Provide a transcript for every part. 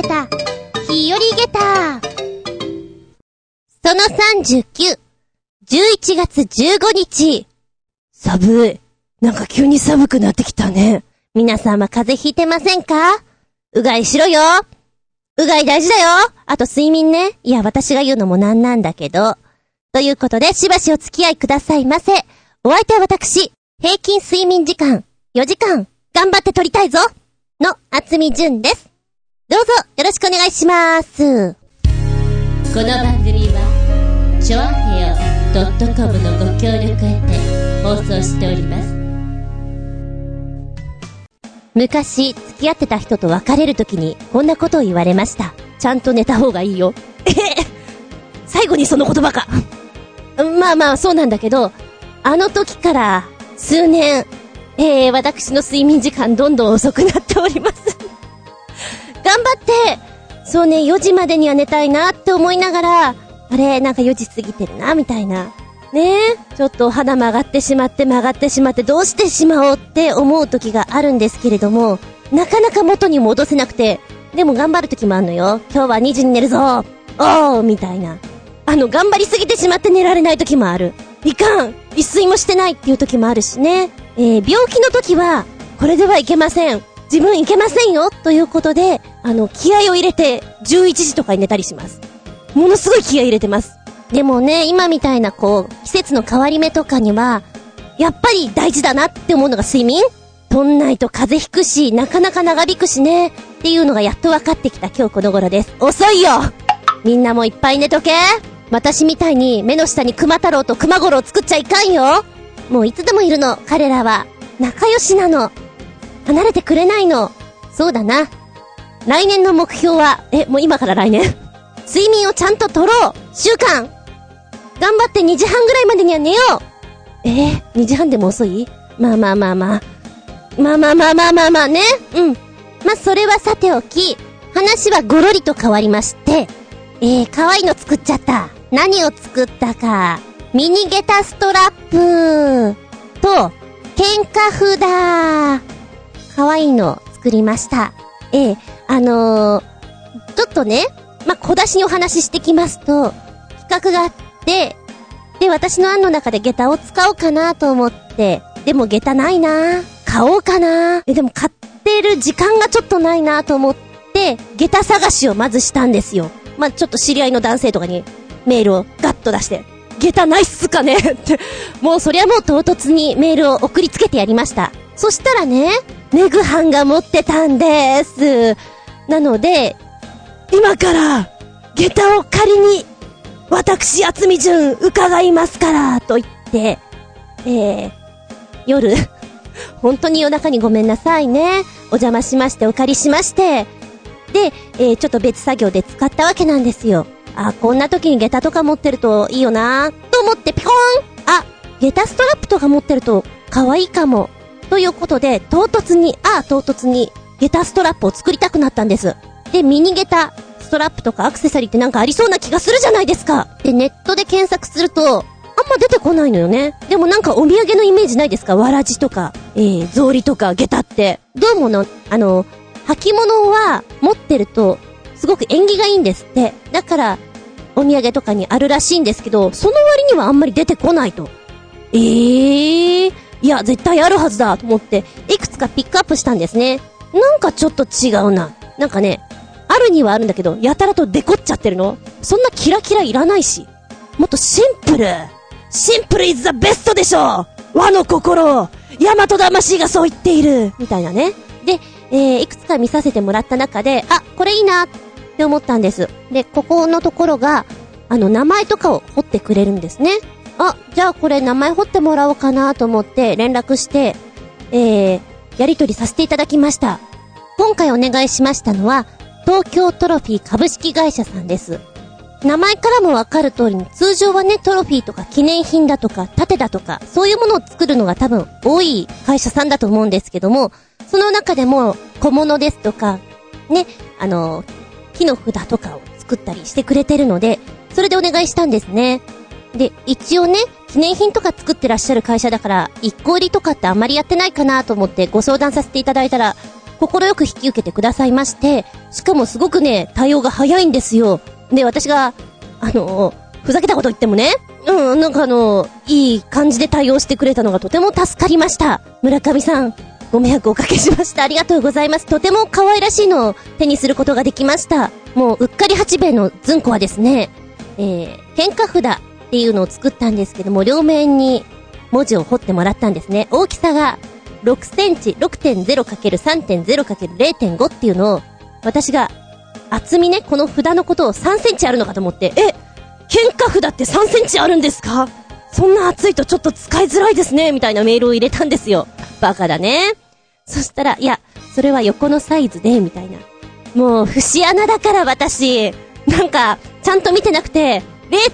げた、日和げた。その39、11月15日。寒い。なんか急に寒くなってきたね。皆様風邪ひいてませんか？うがいしろよ。うがい大事だよ。あと睡眠ね。いや、私が言うのもなんなんだけど。ということで、しばしお付き合いくださいませ。お相手は私、平均睡眠時間4時間、頑張って取りたいぞの厚み純です。どうぞよろしくお願いします。この番組は、ちょあへよ .com のご協力を得て放送しております。昔付き合ってた人と別れるときにこんなことを言われました。ちゃんと寝た方がいいよ。最後にその言葉か。まあまあそうなんだけど、あの時から数年、私の睡眠時間どんどん遅くなっております。頑張ってそうね、4時までには寝たいなって思いながら、あれなんか4時過ぎてるなみたいなねえ、ちょっと肌曲がってしまってどうしてしまおうって思う時があるんですけれども、なかなか元に戻せなくて、でも頑張る時もあるのよ。今日は2時に寝るぞおーみたいな、頑張りすぎてしまって寝られない時もある。いかん、一睡もしてないっていう時もあるしね。病気の時はこれではいけません、自分いけませんよということで、気合を入れて11時とかに寝たりします。ものすごい気合入れてます。でもね、今みたいな季節の変わり目とかにはやっぱり大事だなって思うのが睡眠。とんないと風邪ひくし、なかなか長引くしねっていうのがやっと分かってきた今日この頃です。遅いよ。みんなもいっぱい寝とけ。私みたいに目の下に熊太郎と熊五郎作っちゃいかんよ。もういつでもいるの、彼らは仲良しなの。離れてくれないの。そうだな、来年の目標はもう今から来年睡眠をちゃんと取ろう習慣。頑張って2時半ぐらいまでには寝よう。2時半でも遅い？まあね。うん。まあ、それはさておき、話はごろりと変わりまして、可愛いの作っちゃった。何を作ったか。ミニ下駄ストラップと、喧嘩札。可愛いの作りました。ちょっとね、まあ、小出しにお話ししてきますと、企画があって、で、私の案の中で下駄を使おうかなと思って、でも下駄ないな、買おうかな、でも買ってる時間がちょっとないなと思って、下駄探しをまずしたんですよ。まあ、ちょっと知り合いの男性とかにメールをガッと出して、下駄ないっすかねって、もうそりゃもう唐突にメールを送りつけてやりました。そしたらね、メグハンが持ってたんです。なので、今から下駄を借りに、私、厚み純、伺いますから、と言って、夜、本当に夜中にごめんなさいね。お邪魔しまして、お借りしまして。で、ちょっと別作業で使ったわけなんですよ。あ、こんな時に下駄とか持ってるといいよな、と思ってピコーン！あ、下駄ストラップとか持ってると可愛いかも。ということで、唐突に、下駄ストラップを作りたくなったんです。で、ミニ下駄。ストラップとかアクセサリーってなんかありそうな気がするじゃないですか。で、ネットで検索するとあんま出てこないのよね。でもなんかお土産のイメージないですか？わらじとか、草履とか下駄ってどうもの、履物は持ってるとすごく縁起がいいんですって。だからお土産とかにあるらしいんですけど、その割にはあんまり出てこないと。いや絶対あるはずだと思っていくつかピックアップしたんですね。なんかちょっと違うな、なんかね、あるにはあるんだけど、やたらとデコっちゃってるの。そんなキラキラいらないし、もっとシンプル。シンプルイズザベストでしょ。和の心、大和魂がそう言っているみたいなね。で、いくつか見させてもらった中で、あ、これいいなって思ったんです。で、ここのところが名前とかを彫ってくれるんですね。あ、じゃあこれ名前彫ってもらおうかなと思って連絡して、やり取りさせていただきました。今回お願いしましたのは東京トロフィー株式会社さんです。名前からもわかる通りに、通常はね、トロフィーとか記念品だとか盾だとかそういうものを作るのが多分多い会社さんだと思うんですけども、その中でも小物ですとかね、木の札とかを作ったりしてくれてるので、それでお願いしたんですね。で、一応ね、記念品とか作ってらっしゃる会社だから一個売りとかってあんまりやってないかなと思ってご相談させていただいたら、心よく引き受けてくださいまして、しかもすごくね対応が早いんですよ。で私がふざけたこと言ってもね、なんかいい感じで対応してくれたのがとても助かりました。村上さんご迷惑をおかけしました。ありがとうございます。とても可愛らしいのを手にすることができました。もううっかり八兵衛のずんこはですね、喧嘩札っていうのを作ったんですけども、両面に文字を彫ってもらったんですね。大きさが6センチ 6.0×3.0×0.5 っていうのを、私が厚みね、この札のことを3センチあるのかと思って、喧嘩札って3センチあるんですか、そんな厚いとちょっと使いづらいですねみたいなメールを入れたんですよ。バカだね。そしたら、いやそれは横のサイズでみたいな。もう節穴だから私、なんかちゃんと見てなくて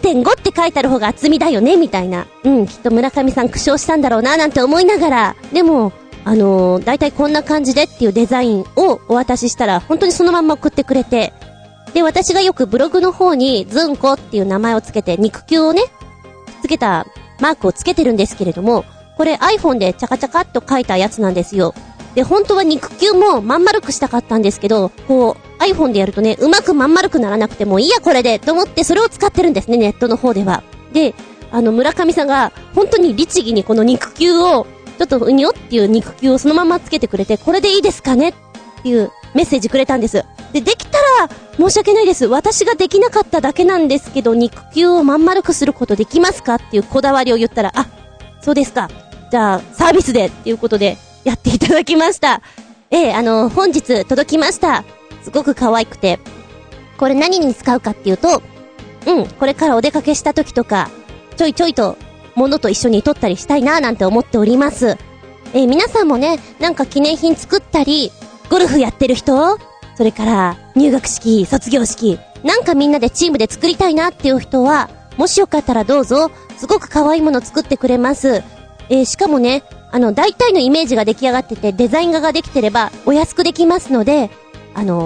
0.5 って書いてある方が厚みだよねみたいな。きっと村上さん苦笑したんだろうななんて思いながら、でもだいたいこんな感じでっていうデザインをお渡ししたら本当にそのまんま送ってくれて、で私がよくブログの方にずんこっていう名前をつけて肉球をねつけたマークをつけてるんですけれども、これ iPhone でチャカチャカっと書いたやつなんですよ。で本当は肉球もまん丸くしたかったんですけど、こう iPhone でやるとねうまくまん丸くならなくて、もいいやこれでと思ってそれを使ってるんですね、ネットの方では。で村上さんが本当に律儀にこの肉球をちょっとうにょっていう肉球をそのままつけてくれて、これでいいですかねっていうメッセージくれたんです。でできたら申し訳ないです、私ができなかっただけなんですけど肉球をまん丸くすることできますかっていうこだわりを言ったら、あそうですか、じゃあサービスでっていうことでやっていただきました。本日届きました。すごく可愛くて、これ何に使うかっていうと、これからお出かけした時とかちょいちょいと物と一緒に撮ったりしたいななんて思っております。皆さんもね、なんか記念品作ったり、ゴルフやってる人、それから入学式、卒業式、なんかみんなでチームで作りたいなっていう人は、もしよかったらどうぞ。すごく可愛いもの作ってくれます。しかもね、大体のイメージが出来上がっててデザイン画ができてればお安くできますので、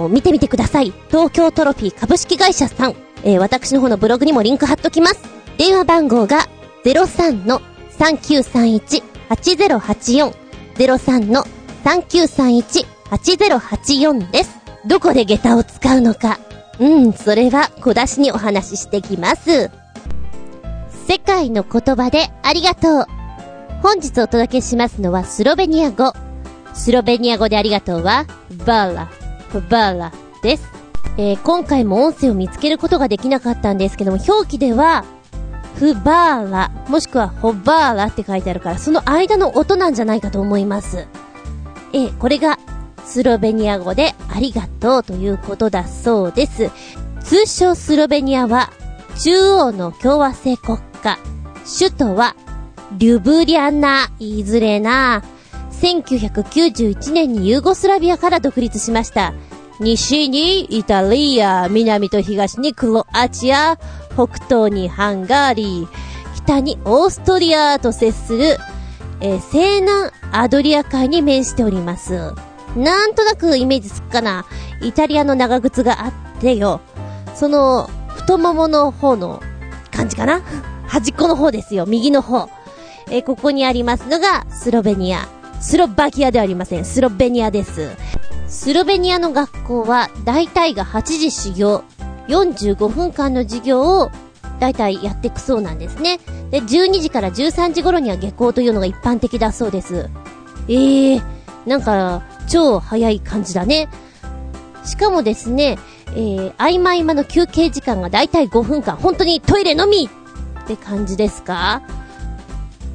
見てみてください。東京トロフィー株式会社さん、私の方のブログにもリンク貼っときます。電話番号が 03-3931-8084 03-3931-8084 です。どこで下駄を使うのか、それは小出しにお話ししてきます。世界の言葉でありがとう。本日お届けしますのはスロベニア語。スロベニア語でありがとうはバラバラです。今回も音声を見つけることができなかったんですけども、表記ではフバーラもしくはホバーラって書いてあるから、その間の音なんじゃないかと思います。これがスロベニア語でありがとうということだそうです。通称スロベニアは中央の共和制国家、首都はリュブリャナ。いずれな、1991年にユーゴスラビアから独立しました。西にイタリア、南と東にクロアチア、北東にハンガリー、北にオーストリアと接する、西南アドリア海に面しております。なんとなくイメージつくかな。イタリアの長靴があってよ、その太ももの方の感じかな、端っこの方ですよ、右の方。ここにありますのがスロベニア。スロバキアではありません、スロベニアです。スロベニアの学校は大体が8時始業、45分間の授業を大体やっていくそうなんですね。で12時から13時頃には下校というのが一般的だそうです。なんか超早い感じだね。しかもですね、合間合間の休憩時間が大体5分間、本当にトイレのみって感じですか。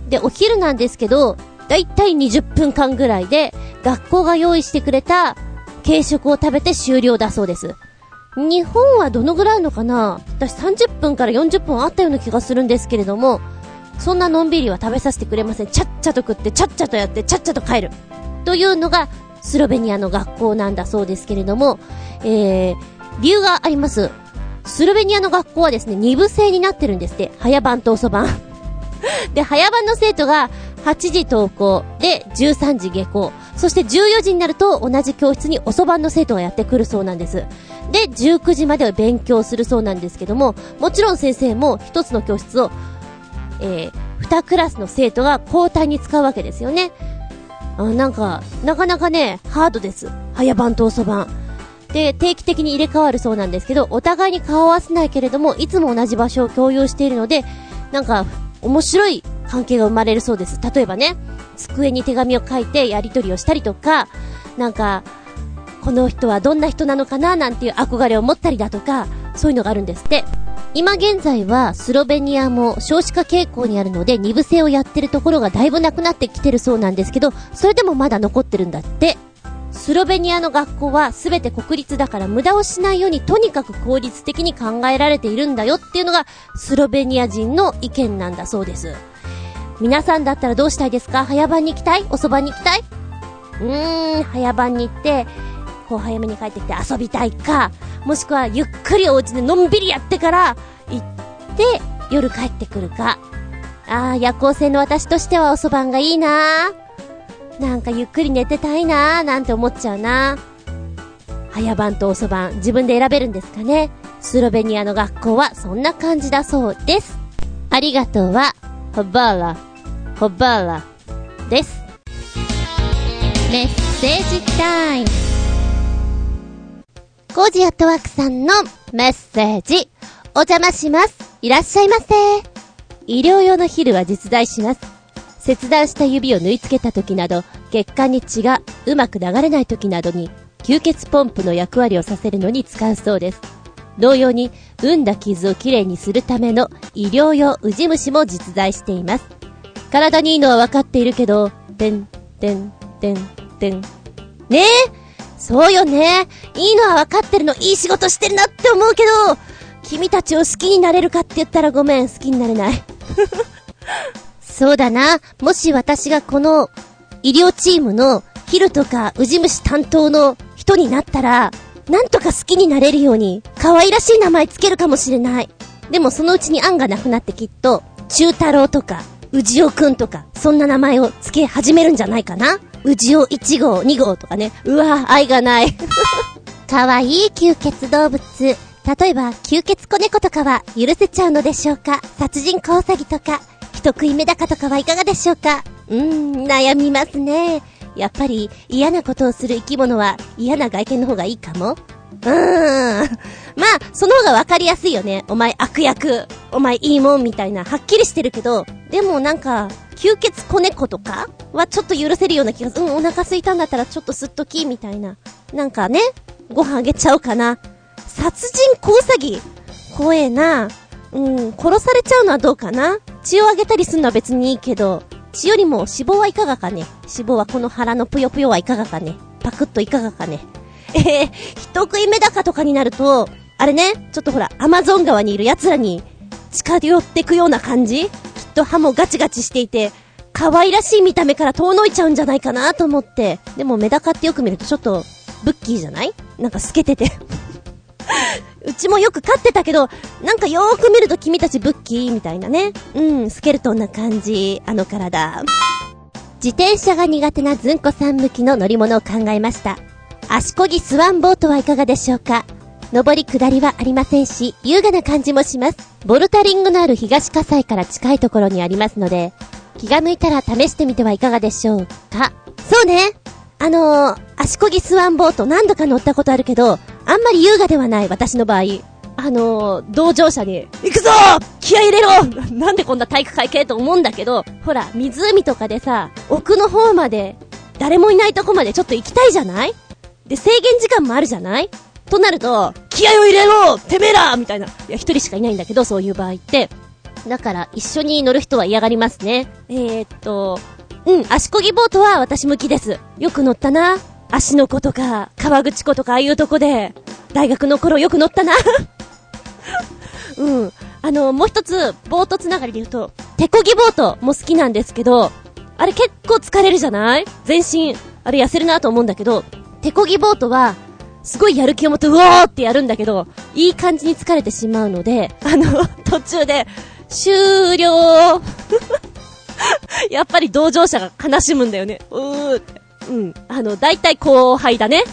でお昼なんですけど、だいたい20分間ぐらいで学校が用意してくれた軽食を食べて終了だそうです。日本はどのぐらいのかな、私30分から40分あったような気がするんですけれども、そんなのんびりは食べさせてくれません。ちゃっちゃと食って、ちゃっちゃとやって、ちゃっちゃと帰るというのがスロベニアの学校なんだそうですけれども、理由があります。スロベニアの学校はですね、2部制になってるんですって。早番と遅番で、早番の生徒が8時登校で13時下校、そして14時になると同じ教室に遅番の生徒がやってくるそうなんです。で19時までは勉強するそうなんですけども、もちろん先生も一つの教室を、2クラスの生徒が交代に使うわけですよね。なんかなかなかねハードです。早番と遅番で定期的に入れ替わるそうなんですけど、お互いに顔を合わせないけれどもいつも同じ場所を共有しているので、なんか面白い関係が生まれるそうです。例えばね、机に手紙を書いてやり取りをしたりとか、なんかこの人はどんな人なのかななんていう憧れを持ったりだとか、そういうのがあるんですって。今現在はスロベニアも少子化傾向にあるので、二部制をやってるところがだいぶなくなってきてるそうなんですけど、それでもまだ残ってるんだって。スロベニアの学校は全て国立だから、無駄をしないようにとにかく効率的に考えられているんだよっていうのがスロベニア人の意見なんだそうです。皆さんだったらどうしたいですか？早番に行きたい？遅番に行きたい？早番に行ってこう早めに帰ってきて遊びたいか、もしくはゆっくりお家でのんびりやってから行って夜帰ってくるか。夜行性の私としては遅番がいいな。なんかゆっくり寝てたいななんて思っちゃうな。早番と遅番自分で選べるんですかね。スロベニアの学校はそんな感じだそうです。ありがとうはホバーラホバーラです。メッセージタイム。コージアットワークさんのメッセージ。お邪魔します。いらっしゃいませ。医療用のヒルは実在します。切断した指を縫い付けた時など、血管に血がうまく流れない時などに吸血ポンプの役割をさせるのに使うそうです。同様に産んだ傷をきれいにするための医療用ウジ虫も実在しています。体にいいのは分かっているけどねえ、そうよね。いいのは分かってるの、いい仕事してるなって思うけど、君たちを好きになれるかって言ったらごめん、好きになれないそうだな。もし私がこの医療チームのヒルとかウジ虫担当の人になったら、なんとか好きになれるように可愛らしい名前つけるかもしれない。でもそのうちに案がなくなって、きっと中太郎とかウジオくんとかそんな名前をつけ始めるんじゃないかな。ウジオ1号2号とかね。うわ愛がない可愛い吸血動物、例えば吸血子猫とかは許せちゃうのでしょうか。殺人コウサギとか人食いメダカとかはいかがでしょうか。悩みますね。やっぱり嫌なことをする生き物は嫌な外見の方がいいかも。まあその方がわかりやすいよね。お前悪役、お前いいもんみたいな、はっきりしてるけど、でもなんか吸血子猫とかはちょっと許せるような気がする。お腹空いたんだったらちょっとすっときみたいな、なんかね、ご飯あげちゃうかな。殺人コウサギ怖えな。殺されちゃうのはどうかな。血をあげたりするのは別にいいけど、血よりも脂肪はいかがかね。脂肪はこの腹のぷよぷよはいかがかね。パクッといかがかね。人食いメダカとかになるとあれね、ちょっとほらアマゾン川にいる奴らに近寄ってくような感じ。きっと歯もガチガチしていて可愛らしい見た目から遠のいちゃうんじゃないかなと思って。でもメダカってよく見るとちょっとブッキーじゃない？なんか透けててうちもよく飼ってたけど、なんかよーく見ると君たちブッキーみたいなね。スケルトンな感じ、あの体。自転車が苦手なずんこさん向きの乗り物を考えました。足こぎスワンボートはいかがでしょうか。上り下りはありませんし、優雅な感じもします。ボルダリングのある東葛西から近いところにありますので、気が向いたら試してみてはいかがでしょうか。そうね、足こぎスワンボート何度か乗ったことあるけど、あんまり優雅ではない私の場合、同乗者に行くぞ気合入れろなんでこんな体育会系と思うんだけど、ほら湖とかでさ、奥の方まで誰もいないとこまでちょっと行きたいじゃない。で制限時間もあるじゃない。となると気合を入れろてめえらみたいな。いや一人しかいないんだけど、そういう場合って。だから一緒に乗る人は嫌がりますね。足こぎボートは私向きです。よく乗ったな。足の子とか川口湖とかああいうとこで大学の頃よく乗ったなもう一つボートつながりで言うと、手こぎボートも好きなんですけど、あれ結構疲れるじゃない。全身あれ痩せるなと思うんだけど、手こぎボートはすごいやる気を持ってうおーってやるんだけど、いい感じに疲れてしまうので、途中で終了やっぱり同乗者が悲しむんだよね。だいたい後輩だね。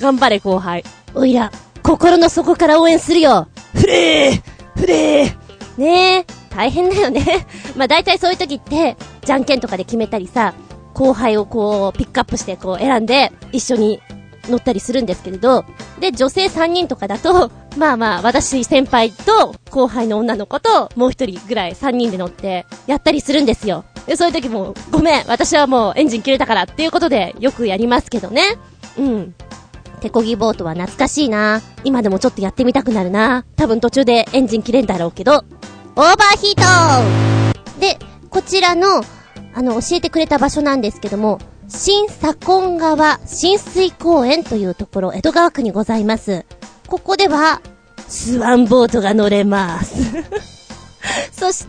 頑張れ後輩。おいら心の底から応援するよ。フレーフレーねえ、大変だよねまあだいたいそういう時ってじゃんけんとかで決めたりさ、後輩をこうピックアップしてこう選んで一緒に乗ったりするんですけれど、で女性3人とかだとまあまあ私先輩と後輩の女の子ともう一人ぐらい3人で乗ってやったりするんですよ。でそういう時もごめん私はもうエンジン切れたからっていうことでよくやりますけどね。うん。手漕ぎボートは懐かしいな。今でもちょっとやってみたくなるな。多分途中でエンジン切れんだろうけど。オーバーヒートで、こちらの教えてくれた場所なんですけども、新左近川親水公園というところ、江戸川区にございます。ここではスワンボートが乗れますそし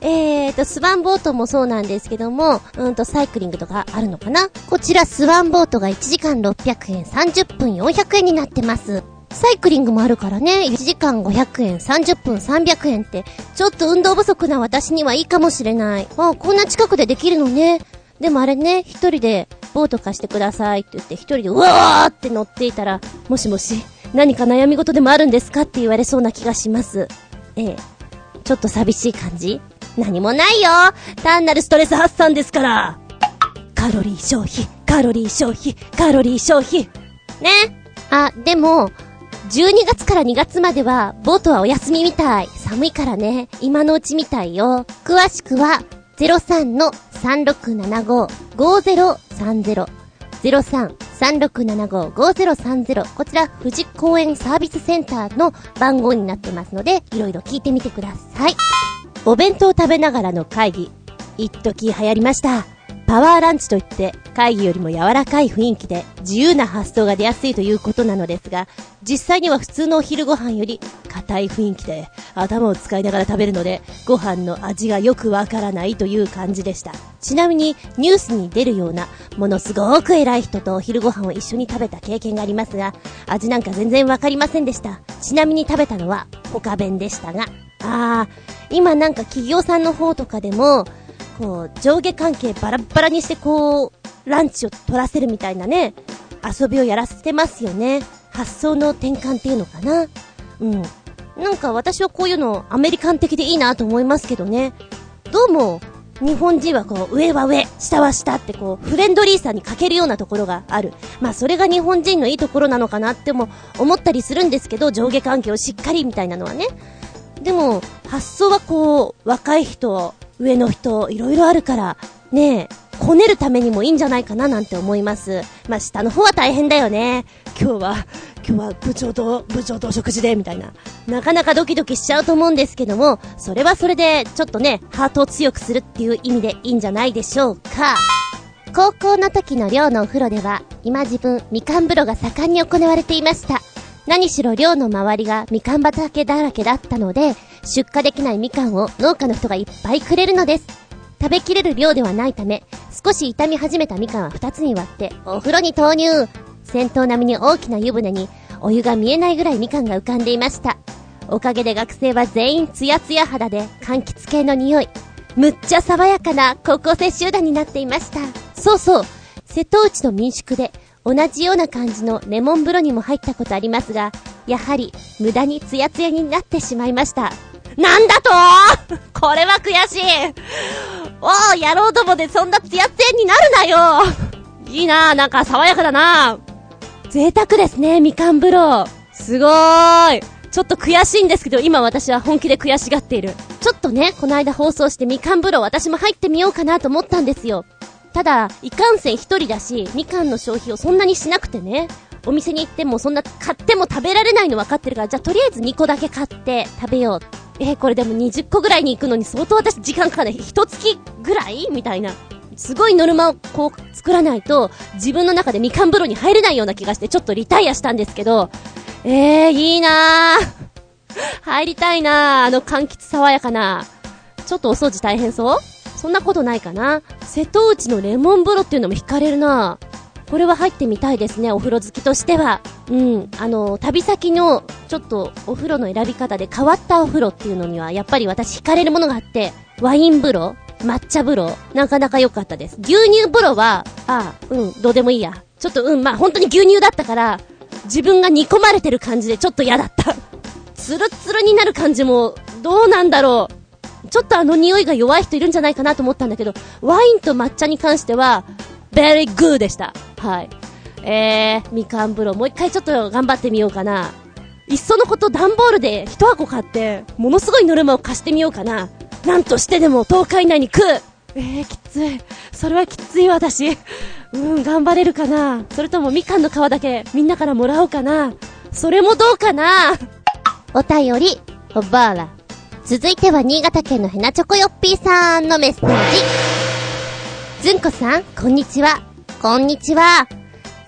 てスワンボートもそうなんですけども、サイクリングとかあるのかな。こちらスワンボートが1時間600円、30分400円になってます。サイクリングもあるからね、1時間500円、30分300円ってちょっと運動不足な私にはいいかもしれない。あ、こんな近くでできるのね。でもあれね、一人でボート貸してくださいって言って一人でうわーって乗っていたら、もしもし何か悩み事でもあるんですかって言われそうな気がします。ちょっと寂しい感じ。何もないよ、単なるストレス発散ですから。カロリー消費、カロリー消費、カロリー消費ね。あ、でも12月から2月まではボートはお休みみたい。寒いからね、今のうちみたいよ。詳しくは 03-3675-5030 03-3675-5030 こちら富士公園サービスセンターの番号になってますので、いろいろ聞いてみてください。お弁当を食べながらの会議、一時流行りました。パワーランチといって会議よりも柔らかい雰囲気で自由な発想が出やすいということなのですが、実際には普通のお昼ご飯より硬い雰囲気で頭を使いながら食べるので、ご飯の味がよくわからないという感じでした。ちなみにニュースに出るようなものすごく偉い人とお昼ご飯を一緒に食べた経験がありますが、味なんか全然わかりませんでした。ちなみに食べたのは他弁でしたが、今なんか企業さんの方とかでもこう上下関係バラバラにしてこうランチを取らせるみたいなね、遊びをやらせてますよね。発想の転換っていうのかな。うん。なんか私はこういうのアメリカン的でいいなと思いますけどね。どうも日本人はこう上は上、下は下ってこうフレンドリーさに欠けるようなところがある。まあそれが日本人のいいところなのかなっても思ったりするんですけど、上下関係をしっかりみたいなのはね。でも発想はこう若い人上の人いろいろあるからね、こねるためにもいいんじゃないかななんて思います。まあ下の方は大変だよね。今日は部長とお食事でみたいな、なかなかドキドキしちゃうと思うんですけども、それはそれでちょっとね、ハートを強くするっていう意味でいいんじゃないでしょうか。高校の時の寮のお風呂では今自分みかん風呂が盛んに行われていました。何しろ寮の周りがみかん畑だらけだったので、出荷できないみかんを農家の人がいっぱいくれるのです。食べきれる量ではないため、少し傷み始めたみかんは2つに割ってお風呂に投入。先頭並みに大きな湯船にお湯が見えないぐらいみかんが浮かんでいました。おかげで学生は全員ツヤツヤ肌で柑橘系の匂い、むっちゃ爽やかな高校生集団になっていました。そうそう、瀬戸内の民宿で同じような感じのレモン風呂にも入ったことありますが、やはり無駄にツヤツヤになってしまいました。なんだとこれは悔しい。おー、野郎どもでそんなツヤツヤになるなよいいな、なんか爽やかだな、贅沢ですね、みかん風呂。すごーい。ちょっと悔しいんですけど、今私は本気で悔しがっている。ちょっとね、この間放送してみかん風呂私も入ってみようかなと思ったんですよ。ただいかんせん一人だし、みかんの消費をそんなにしなくてね、お店に行ってもそんな買っても食べられないの分かってるから、じゃあとりあえず2個だけ買って食べよう。これでも20個ぐらいに行くのに相当私時間かかない、1月ぐらいみたいな、すごいノルマをこう作らないと自分の中でみかん風呂に入れないような気がして、ちょっとリタイアしたんですけど、いいなー入りたいなー、柑橘爽やかな。ちょっとお掃除大変そう、そんなことないかな。瀬戸内のレモン風呂っていうのも惹かれるな。これは入ってみたいですね、お風呂好きとしては。うん、旅先のちょっとお風呂の選び方で変わったお風呂っていうのにはやっぱり私惹かれるものがあって、ワイン風呂、抹茶風呂、なかなか良かったです。牛乳風呂はどうでもいいや、ちょっとまあ本当に牛乳だったから、自分が煮込まれてる感じでちょっと嫌だったツルツルになる感じもどうなんだろう、ちょっとあの匂いが弱い人いるんじゃないかなと思ったんだけど、ワインと抹茶に関しては very good でした。はい。みかん風呂もう一回ちょっと頑張ってみようかな。いっそのこと段ボールで一箱買ってものすごいノルマを貸してみようかな。なんとしてでも10日以内に食う。きつい。それはきつい私。頑張れるかな。それともみかんの皮だけみんなからもらおうかな。それもどうかな。お便りおばあら。続いては新潟県のヘナチョコヨッピーさんのメッセージ。ずんこさんこんにちは。こんにちは。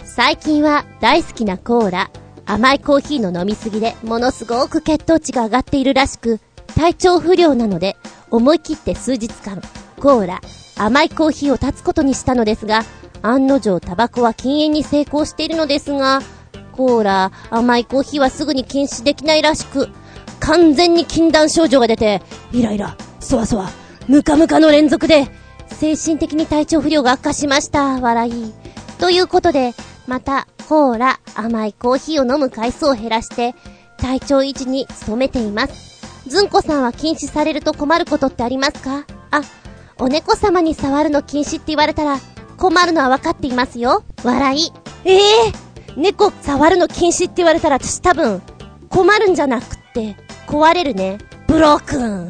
最近は大好きなコーラ、甘いコーヒーの飲みすぎでものすごく血糖値が上がっているらしく、体調不良なので思い切って数日間コーラ、甘いコーヒーを断つことにしたのですが、案の定タバコは禁煙に成功しているのですが、コーラ、甘いコーヒーはすぐに禁止できないらしく、完全に禁断症状が出て、イライラ、そわそわ、ムカムカの連続で精神的に体調不良が悪化しました。笑い。ということで、またコーラ、甘いコーヒーを飲む回数を減らして体調維持に努めています。ずんこさんは禁止されると困ることってありますか？あ、お猫様に触るの禁止って言われたら困るのは分かっていますよ。笑い。猫触るの禁止って言われたら私多分困るんじゃなくって壊れるね。ブロークン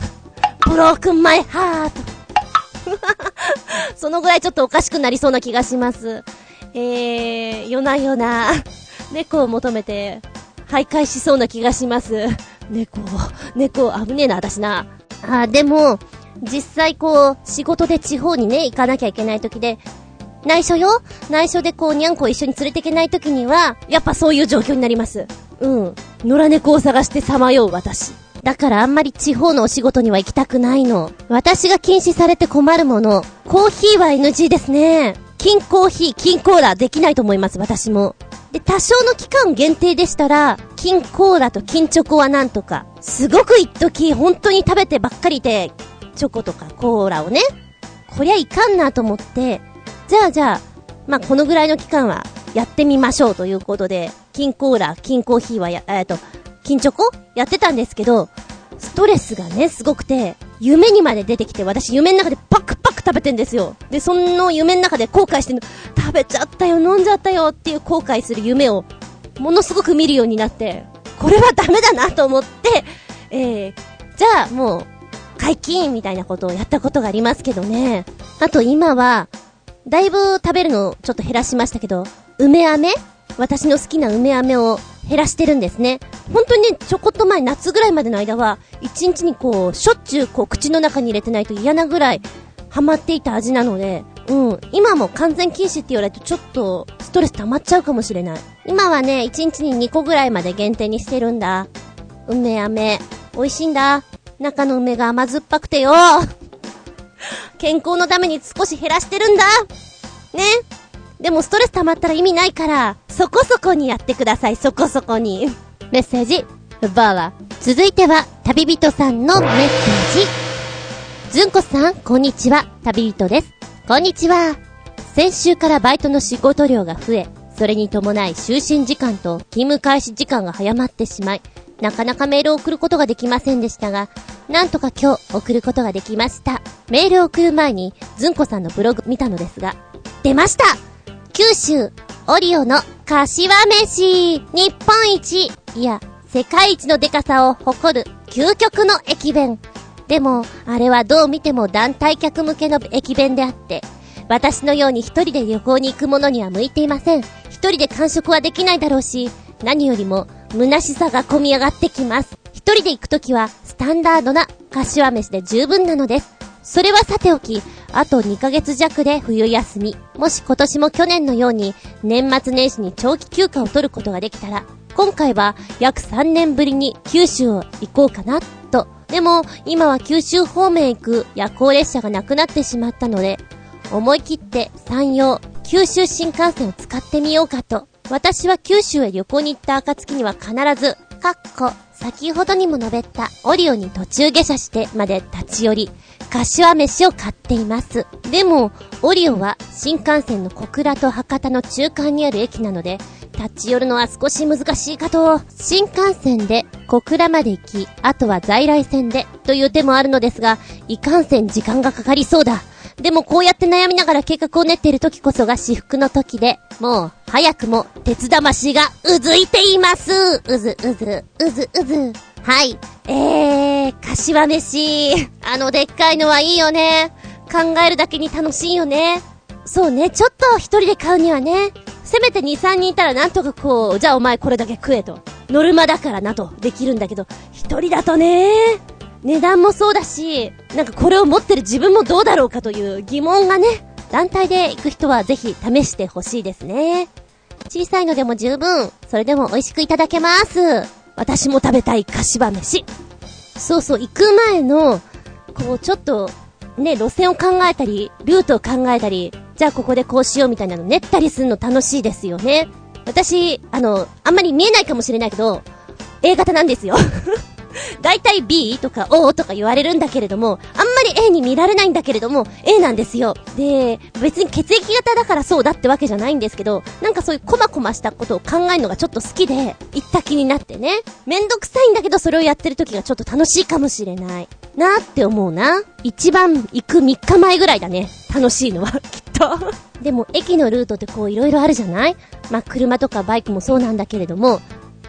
ブロークンマイハートそのぐらいちょっとおかしくなりそうな気がします。夜な夜な猫を求めて徘徊しそうな気がします。猫危ねえな私な。でも実際こう仕事で地方にね行かなきゃいけない時で内緒でこうにゃんこを一緒に連れていけない時にはやっぱそういう状況になります。野良猫を探してさまよう私だから、あんまり地方のお仕事には行きたくないの。私が禁止されて困るもの、コーヒーは NG ですね。禁コーヒー、禁コーラできないと思います私も。で、多少の期間限定でしたら金コーラと金チョコはなんとか。すごく一時本当に食べてばっかりでチョコとかコーラをね、こりゃいかんなと思って、じゃあまあこのぐらいの期間はやってみましょうということで、金コーラ、金コーヒーは金チョコやってたんですけど、ストレスがねすごくて夢にまで出てきて、私夢の中でパクパク食べてんですよ。で、その夢の中で後悔してる、食べちゃったよ、飲んじゃったよっていう後悔する夢をものすごく見るようになって、これはダメだなと思って、じゃあもう解禁みたいなことをやったことがありますけどね。あと今はだいぶ食べるのをちょっと減らしましたけど、梅飴、私の好きな梅飴を減らしてるんですね。本当にね、ちょこっと前、夏ぐらいまでの間は一日にこうしょっちゅうこう口の中に入れてないと嫌なぐらいハマっていた味なので、今も完全禁止って言われるとちょっとストレス溜まっちゃうかもしれない。今はね、一日に2個ぐらいまで限定にしてるんだ。梅飴美味しいんだ。中の梅が甘酸っぱくてよ健康のために少し減らしてるんだね。でもストレス溜まったら意味ないから、そこそこにやってください。そこそこにメッセージバラ。続いては旅人さんのメッセージ。ずんこさんこんにちは、旅人です。こんにちは。先週からバイトの仕事量が増え、それに伴い就寝時間と勤務開始時間が早まってしまい、なかなかメールを送ることができませんでしたが、なんとか今日送ることができました。メールを送る前にずんこさんのブログ見たのですが、出ました。九州オリオの柏飯、日本一、いや世界一のデカさを誇る究極の駅弁。でもあれはどう見ても団体客向けの駅弁であって、私のように一人で旅行に行くものには向いていません。一人で完食はできないだろうし、何よりも虚しさが込み上がってきます。一人で行くときはスタンダードな柏飯で十分なのです。それはさておき、あと2ヶ月弱で冬休み、もし今年も去年のように年末年始に長期休暇を取ることができたら、今回は約3年ぶりに九州を行こうかなと。でも今は九州方面行く夜行列車がなくなってしまったので、思い切って山陽九州新幹線を使ってみようかと。私は九州へ旅行に行った暁には必ず先ほどにも述べたオリオに途中下車してまで立ち寄り、柏飯を買っています。でもオリオは新幹線の小倉と博多の中間にある駅なので、立ち寄るのは少し難しいかと。新幹線で小倉まで行き、あとは在来線でという手もあるのですが、いかんせん時間がかかりそうだ。でもこうやって悩みながら計画を練っている時こそが至福の時で、もう早くも鉄魂がうずいています。うずうずうずうず。はい、柏飯、あのでっかいのはいいよね。考えるだけに楽しいよね。そうね、ちょっと一人で買うにはね、せめて 2,3 人いたらなんとかこう、じゃあお前これだけ食えと、ノルマだからなとできるんだけど、一人だとね、値段もそうだし、なんかこれを持ってる自分もどうだろうかという疑問がね、団体で行く人はぜひ試してほしいですね。小さいのでも十分、それでも美味しくいただけます。私も食べたい柏飯。そうそう、行く前のこうちょっとね、路線を考えたりルートを考えたり、じゃあここでこうしようみたいなの練ったりするの楽しいですよね。私あんまり見えないかもしれないけど A 型なんですよだいたい B とか O とか言われるんだけれども、あんまり A に見られないんだけれども A なんですよ。で、別に血液型だからそうだってわけじゃないんですけど、なんかそういうコマコマしたことを考えるのがちょっと好きで、行った気になってね、めんどくさいんだけどそれをやってる時がちょっと楽しいかもしれないなって思うな。一番行く3日前ぐらいだね、楽しいのはきっとでも駅のルートってこういろいろあるじゃない。まあ車とかバイクもそうなんだけれども、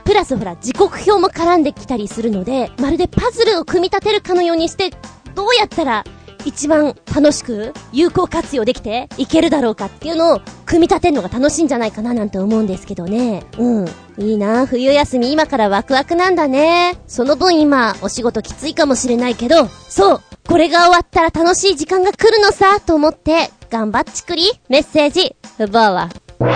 プラスほら時刻表も絡んできたりするので、まるでパズルを組み立てるかのようにして、どうやったら一番楽しく有効活用できていけるだろうかっていうのを組み立てるのが楽しいんじゃないかななんて思うんですけどね。うん、いいな、冬休み今からワクワクなんだね。その分今お仕事きついかもしれないけど、そう、これが終わったら楽しい時間が来るのさと思って頑張っちくり。メッセージ不忘は。そし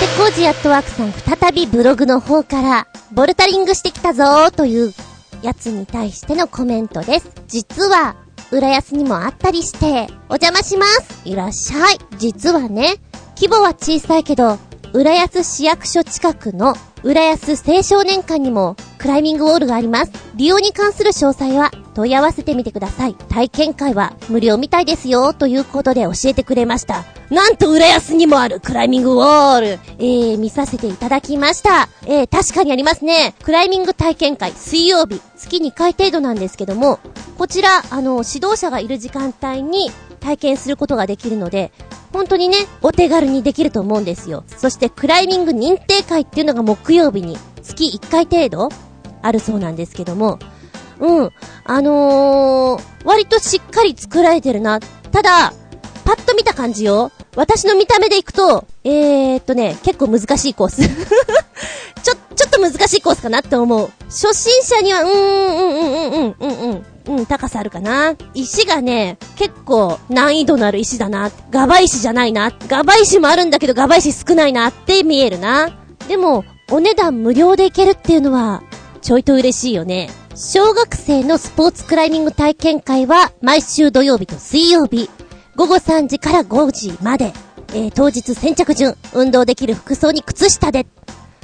てコージーアットワークさん、再びブログの方からボルダリングしてきたぞーというやつに対してのコメントです。実は浦安にもあったりしてお邪魔します、いらっしゃい。実はね、規模は小さいけど浦安市役所近くの浦安青少年館にもクライミングウォールがあります。利用に関する詳細は問い合わせてみてください。体験会は無料みたいですよということで教えてくれました。なんと浦安にもあるクライミングウォール、見させていただきました。確かにありますね。クライミング体験会、水曜日、月2回程度なんですけども、こちら指導者がいる時間帯に体験することができるので、本当にね、お手軽にできると思うんですよ。そしてクライミング認定会っていうのが木曜日に月1回程度あるそうなんですけども、うん、割としっかり作られてるな。ただパッと見た感じよ、私の見た目でいくと結構難しいコースちょっと難しいコースかなって思う。初心者には高さあるかな。石がね、結構難易度のある石だな。ガバ石じゃないな。ガバ石もあるんだけどガバ石少ないなって見えるな。でもお値段無料でいけるっていうのはちょいと嬉しいよね。小学生のスポーツクライミング体験会は毎週土曜日と水曜日、午後3時から5時まで、当日先着順、運動できる服装に靴下で、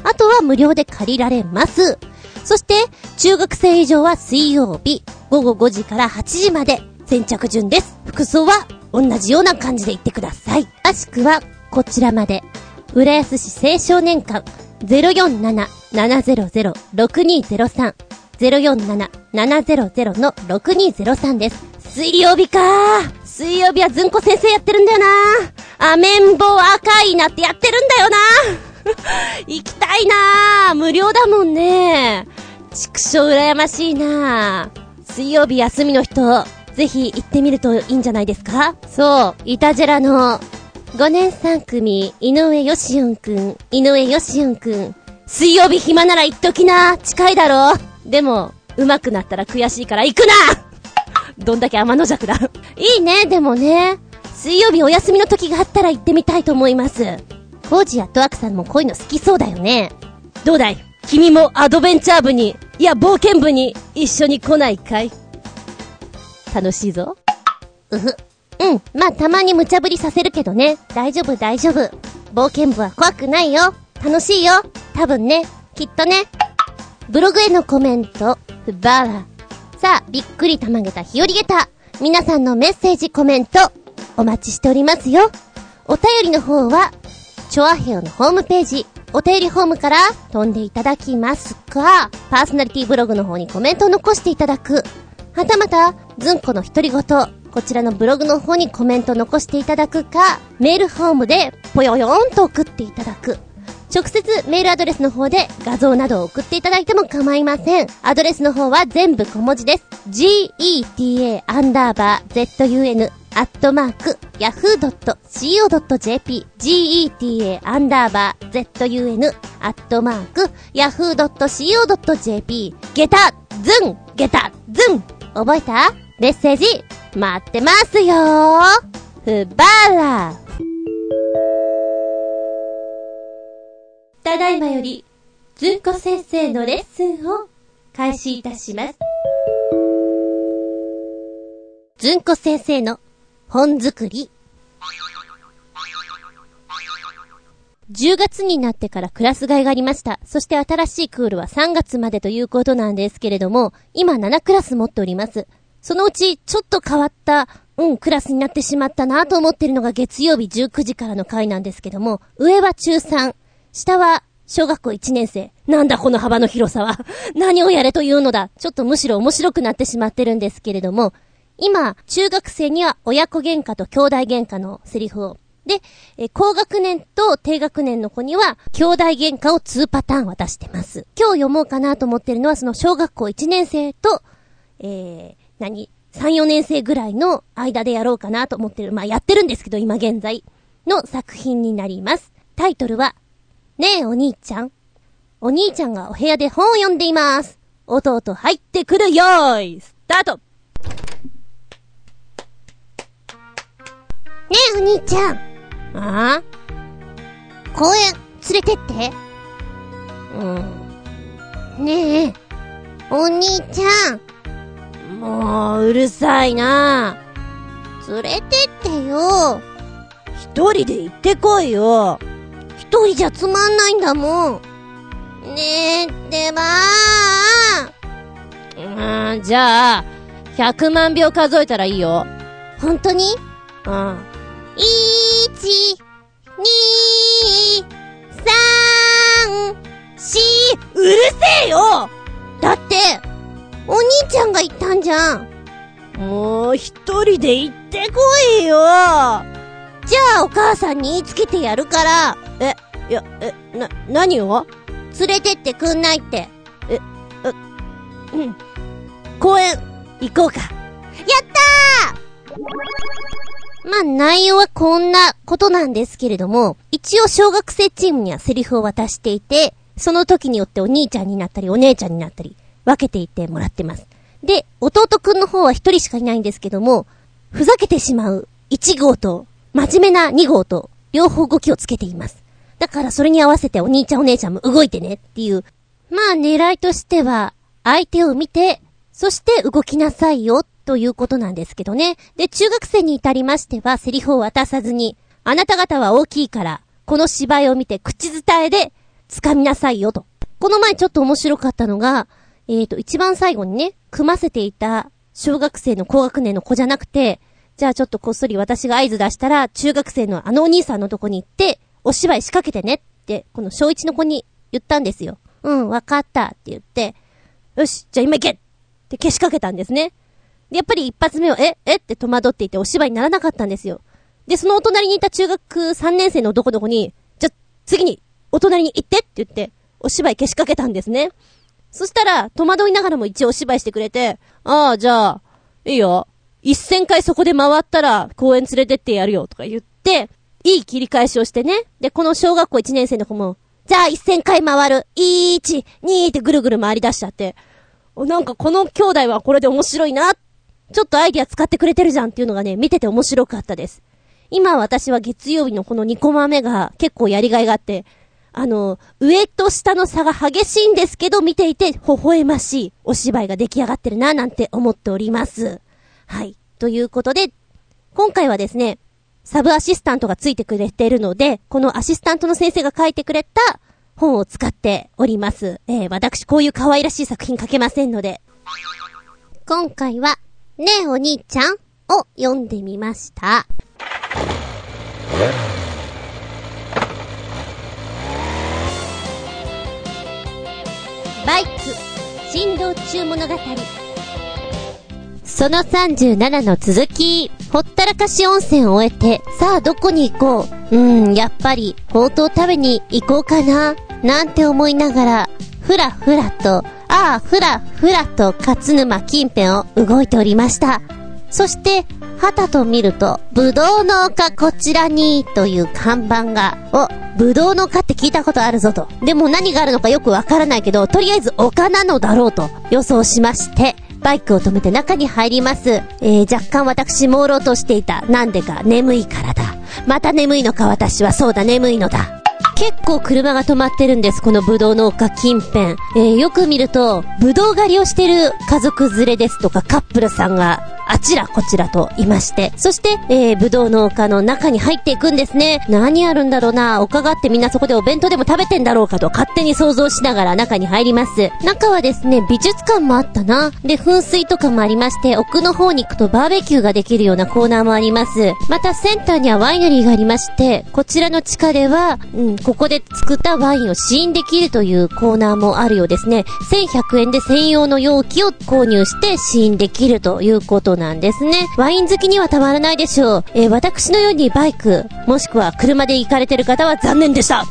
あとは無料で借りられます。そして中学生以上は水曜日午後5時から8時まで先着順です。服装は同じような感じで行ってください。詳しくはこちらまで、浦安市青少年館 047-700-6203 047-700-6203 です。水曜日かー。水曜日はずんこ先生やってるんだよなー。アメンボ赤いなってやってるんだよなー行きたいなー。無料だもんね。畜生羨ましいなー。水曜日休みの人、ぜひ行ってみるといいんじゃないですか。そう、イタジェラの5年3組井上よしおんくん、水曜日暇なら行っときなー。近いだろ。でも上手くなったら悔しいから行くなどんだけ天の弱だいいね。でもね、水曜日お休みの時があったら行ってみたいと思います。コージやトワクさんもこういうの好きそうだよね。どうだい、君もアドベンチャー部に、いや冒険部に一緒に来ないかい。楽しいぞ。うふ、うん、まあたまに無茶ぶりさせるけどね。大丈夫大丈夫、冒険部は怖くないよ。楽しいよ、多分ね、きっとね。ブログへのコメントふばら。さあ、びっくりたまげた日和げた、皆さんのメッセージコメントお待ちしておりますよ。お便りの方はチョアヘオのホームページ、お手入れフォームから飛んでいただきますか、パーソナリティブログの方にコメントを残していただく、はたまたずんこの独り言、こちらのブログの方にコメントを残していただくか、メールフォームでぽよよんと送っていただく、直接メールアドレスの方で画像などを送っていただいても構いません。アドレスの方は全部小文字です。 geta_zun@yahoo.co.jp geta_zun@yahoo.co.jp ゲタズン、ゲタズン、覚えた？メッセージ待ってますよー。ふばら、ただいまよりずんこ先生のレッスンを開始いたします。ずんこ先生の本作り。10月になってからクラス替えがありました。そして新しいクールは3月までということなんですけれども、今7クラス持っております。そのうちちょっと変わったクラスになってしまったなと思っているのが月曜日19時からの回なんですけども、上は中3、下は小学校1年生。なんだこの幅の広さは何をやれというのだ。ちょっとむしろ面白くなってしまってるんですけれども、今中学生には親子喧嘩と兄弟喧嘩のセリフを、で高学年と低学年の子には兄弟喧嘩を2パターン渡してます。今日読もうかなと思ってるのは、その小学校1年生と、3、4年生ぐらいの間でやろうかなと思ってる、やってるんですけど今現在の作品になります。タイトルは、ねえお兄ちゃん、お兄ちゃんがお部屋で本を読んでいます。弟入ってくるよーいスタート。ねえお兄ちゃん、ああ、公園連れてって。ねえお兄ちゃん、もううるさいな、連れてってよ。一人で行ってこいよ。一人じゃつまんないんだもん。ねえでは、じゃあ100万秒数えたらいいよ。本当に？1、2、3、4。うるせえよ！だってお兄ちゃんが言ったんじゃん。もう一人で行ってこいよ。じゃあお母さんに言いつけてやるから。何を？連れてってくんないって。公園行こうか。やったー。内容はこんなことなんですけれども、一応小学生チームにはセリフを渡していて、その時によってお兄ちゃんになったりお姉ちゃんになったり分けていってもらってます。で弟くんの方は一人しかいないんですけども、ふざけてしまう1号と真面目な2号と両方動きをつけています。だからそれに合わせてお兄ちゃんお姉ちゃんも動いてねっていう、狙いとしては相手を見て、そして動きなさいよということなんですけどね。で中学生に至りましてはセリフを渡さずに、あなた方は大きいからこの芝居を見て口伝えで掴みなさいよと。この前ちょっと面白かったのが、一番最後にね、組ませていた小学生の高学年の子じゃなくて、じゃあちょっとこっそり私が合図出したら中学生のあのお兄さんのとこに行ってお芝居仕掛けてねってこの小一の子に言ったんですよ。わかったって言って、よしじゃあ今行けってけしかけたんですね。やっぱり一発目をって戸惑っていてお芝居にならなかったんですよ。でそのお隣にいた中学3年生の男の子に、じゃ次にお隣に行ってって言ってお芝居けしかけたんですね。そしたら戸惑いながらも一応お芝居してくれて、じゃあいいよ、1000回そこで回ったら公園連れてってやるよとか言って、いい切り返しをしてね。でこの小学校1年生の子も、じゃあ1000回回る、1、2ってぐるぐる回り出しちゃって、なんかこの兄弟はこれで面白いなって、ちょっとアイディア使ってくれてるじゃんっていうのがね、見てて面白かったです。今私は月曜日のこの2コマ目が結構やりがいがあって、上と下の差が激しいんですけど、見ていて微笑ましいお芝居が出来上がってるななんて思っております。はい、ということで今回はですね、サブアシスタントがついてくれているので、このアシスタントの先生が書いてくれた本を使っております。私こういう可愛らしい作品書けませんので、今回はねえお兄ちゃんを読んでみました。バイク振動中物語その37の続き。ほったらかし温泉を終えて、さあどこに行こう、やっぱりほうとう食べに行こうかななんて思いながら、ふらふらとふらふらと勝沼近辺を動いておりました。そしてはたと見ると、ぶどうの丘こちらにという看板が、ぶどうの丘って聞いたことあるぞと、でも何があるのかよくわからないけど、とりあえず丘なのだろうと予想しまして、バイクを止めて中に入ります。若干私朦朧としていた。なんでか、眠いからだ。また眠いのか、私は。そうだ、眠いのだ。結構車が止まってるんです、このぶどうの丘近辺。よく見ると、ぶどう狩りをしてる家族連れですとかカップルさんがあちらこちらといまして、そして、ぶどうの丘の中に入っていくんですね。何あるんだろうな、丘があってみんなそこでお弁当でも食べてんだろうかと勝手に想像しながら中に入ります。中はですね、美術館もあったな。で、噴水とかもありまして、奥の方に行くとバーベキューができるようなコーナーもあります。またセンターにはワイナリーがありまして、こちらの地下では、ここで作ったワインを試飲できるというコーナーもあるようですね。1100円で専用の容器を購入して試飲できるということなんですね。ワイン好きにはたまらないでしょう。私のようにバイクもしくは車で行かれてる方は残念でした。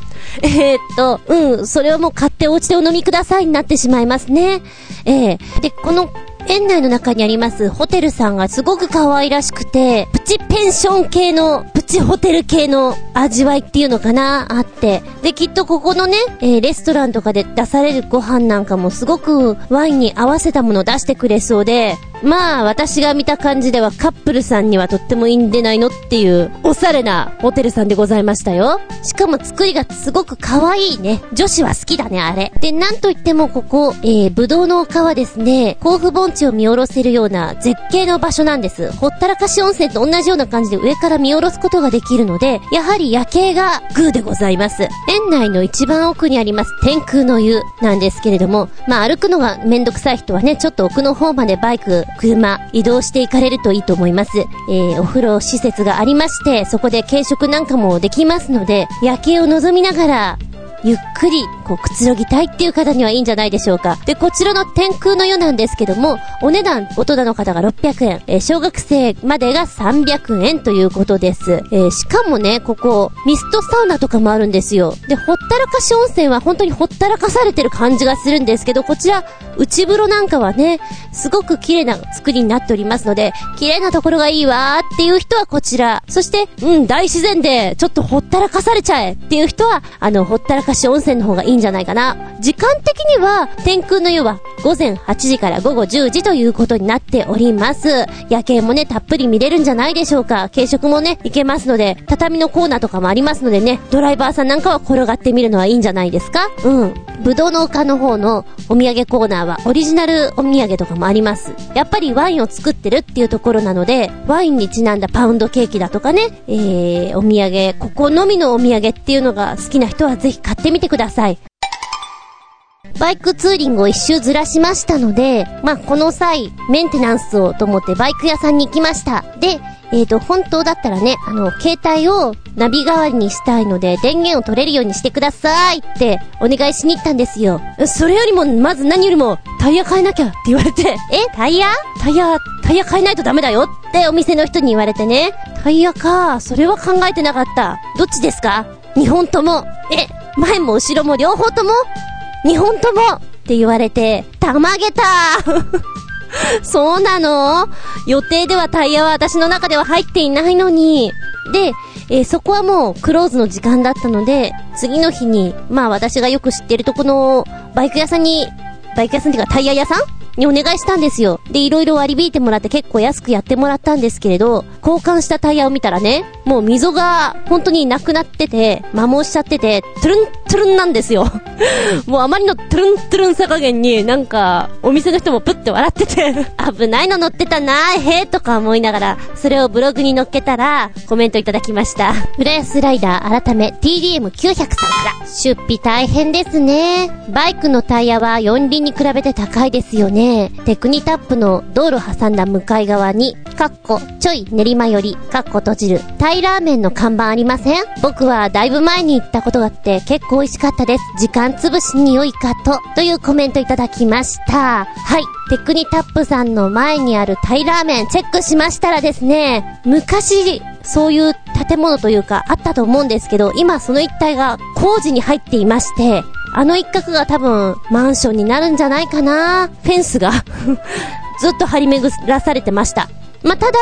それはもう買ってお家でお飲みくださいになってしまいますね。で、この園内の中にありますホテルさんがすごく可愛らしくて、プチペンション系の、プチホテル系の味わいっていうのかな、あって、で、きっとここのね、レストランとかで出されるご飯なんかもすごくワインに合わせたものを出してくれそうで、まあ私が見た感じではカップルさんにはとってもいいんでないのっていうおしゃれなホテルさんでございましたよ。しかも作りがすごく可愛いね。女子は好きだね、あれ。で、なんといってもここ、ぶどうの丘はですね、甲府盆地を見下ろせるような絶景の場所なんです。ほったらかし温泉と同じような感じで上から見下ろすことができるので、やはり夜景がグーでございます。園内の一番奥にあります天空の湯なんですけれども、まあ歩くのがめんどくさい人はね、ちょっと奥の方までバイク車移動していかれるといいと思います。お風呂施設がありまして、そこで軽食なんかもできますので、夜景を望みながらゆっくりこうくつろぎたいっていう方にはいいんじゃないでしょうか。で、こちらの天空の湯なんですけども、お値段大人の方が600円、小学生までが300円ということです。しかもね、ここミストサウナとかもあるんですよ。で、ほったらかし温泉は本当にほったらかされてる感じがするんですけど、こちら内風呂なんかはね、すごく綺麗な作りになっておりますので、綺麗なところがいいわーっていう人はこちら、そして大自然でちょっとほったらかされちゃえっていう人は、ほったらかし温泉の方がいいんじゃないかな。時間的には天空の湯は午前8時から午後10時ということになっております。夜景もね、たっぷり見れるんじゃないでしょうか。軽食もね、行けますので、畳のコーナーとかもありますのでね、ドライバーさんなんかは転がってみるのはいいんじゃないですか。ぶどうの丘の方のお土産コーナーはオリジナルお土産とかもあります。やっぱりワインを作ってるっていうところなので、ワインにちなんだパウンドケーキだとかね、お土産、ここのみのお土産っていうのが好きな人はぜひ買ってみてください。バイクツーリングを一周ずらしましたので、この際メンテナンスをと思ってバイク屋さんに行きました。で、本当だったらね、携帯をナビ代わりにしたいので、電源を取れるようにしてくださいってお願いしに行ったんですよ。それよりも、まず何よりも、タイヤ変えなきゃって言われて、タイヤ変えないとダメだよってお店の人に言われてね、タイヤか、それは考えてなかった。どっちですか？2本とも。前も後ろも両方とも？2本ともって言われて、たまげたーそうなの？予定ではタイヤは私の中では入っていないのに。で、そこはもうクローズの時間だったので、次の日に、私がよく知ってるとこのバイク屋さんっていうかタイヤ屋さんにお願いしたんですよ。で、いろいろ割り引いてもらって結構安くやってもらったんですけれど、交換したタイヤを見たらね、もう溝が本当になくなってて、摩耗しちゃってて、トゥルントゥルンなんですよもうあまりのトゥルントゥルンさ加減に、なんかお店の人もプッて笑ってて危ないの乗ってたなー、とか思いながら、それをブログに載っけたらコメントいただきました。浦安ライダー改め TDM900 さんから、出費大変ですね。バイクのタイヤは四輪に比べて高いですよね。テクニタップの道路挟んだ向かい側にかっこちょい練馬よりかっこ閉じるタイラーメンの看板ありません？僕はだいぶ前に行ったことがあって結構美味しかったです。時間つぶしに良いかとというコメントいただきました。はい、テクニタップさんの前にあるタイラーメンチェックしましたらですね、昔そういう建物というかあったと思うんですけど、今その一帯が工事に入っていまして、あの一角が多分マンションになるんじゃないかな。フェンスがずっと張り巡らされてました。まあ、ただ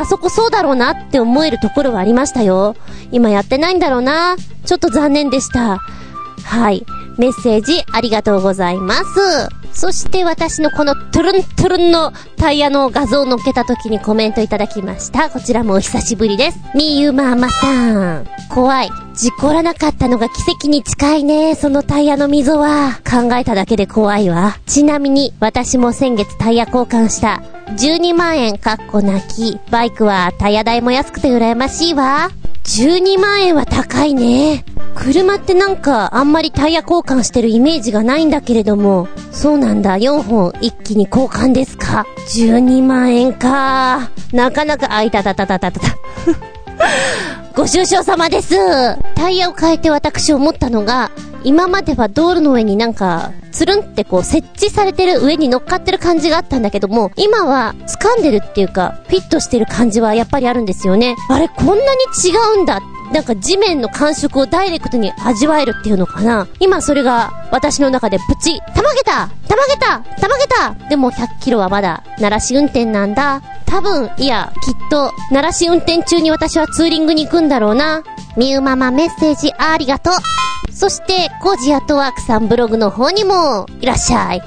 あそこそうだろうなって思えるところはありましたよ。今やってないんだろうな。ちょっと残念でした。はい、メッセージありがとうございます。そして私のこのトゥルントゥルンのタイヤの画像を載っけた時にコメントいただきました。こちらもお久しぶりです。みゆママさん、怖い、事故らなかったのが奇跡に近いね。そのタイヤの溝は考えただけで怖いわ。ちなみに私も先月タイヤ交換した。12万円かっこ泣き。バイクはタイヤ代も安くて羨ましいわ。12万円は高いね。車ってなんかあんまりタイヤ交換してるイメージがないんだけれども、そうなんだ。4本一気に交換ですか。12万円か。なかなか、あいたたたたたたたご愁傷様です。タイヤを変えて私思ったのが、今までは道路の上になんかつるんってこう設置されてる上に乗っかってる感じがあったんだけども、今は掴んでるっていうかフィットしてる感じはやっぱりあるんですよね。あれ、こんなに違うんだ。なんか地面の感触をダイレクトに味わえるっていうのかな。今それが私の中でプチたまげたたまげたたまげた。でも100キロはまだ慣らし運転なんだ。多分、いやきっと慣らし運転中に私はツーリングに行くんだろうな。みゆママ、メッセージありがとう。そしてコージアットワークさんブログの方にもいらっしゃい。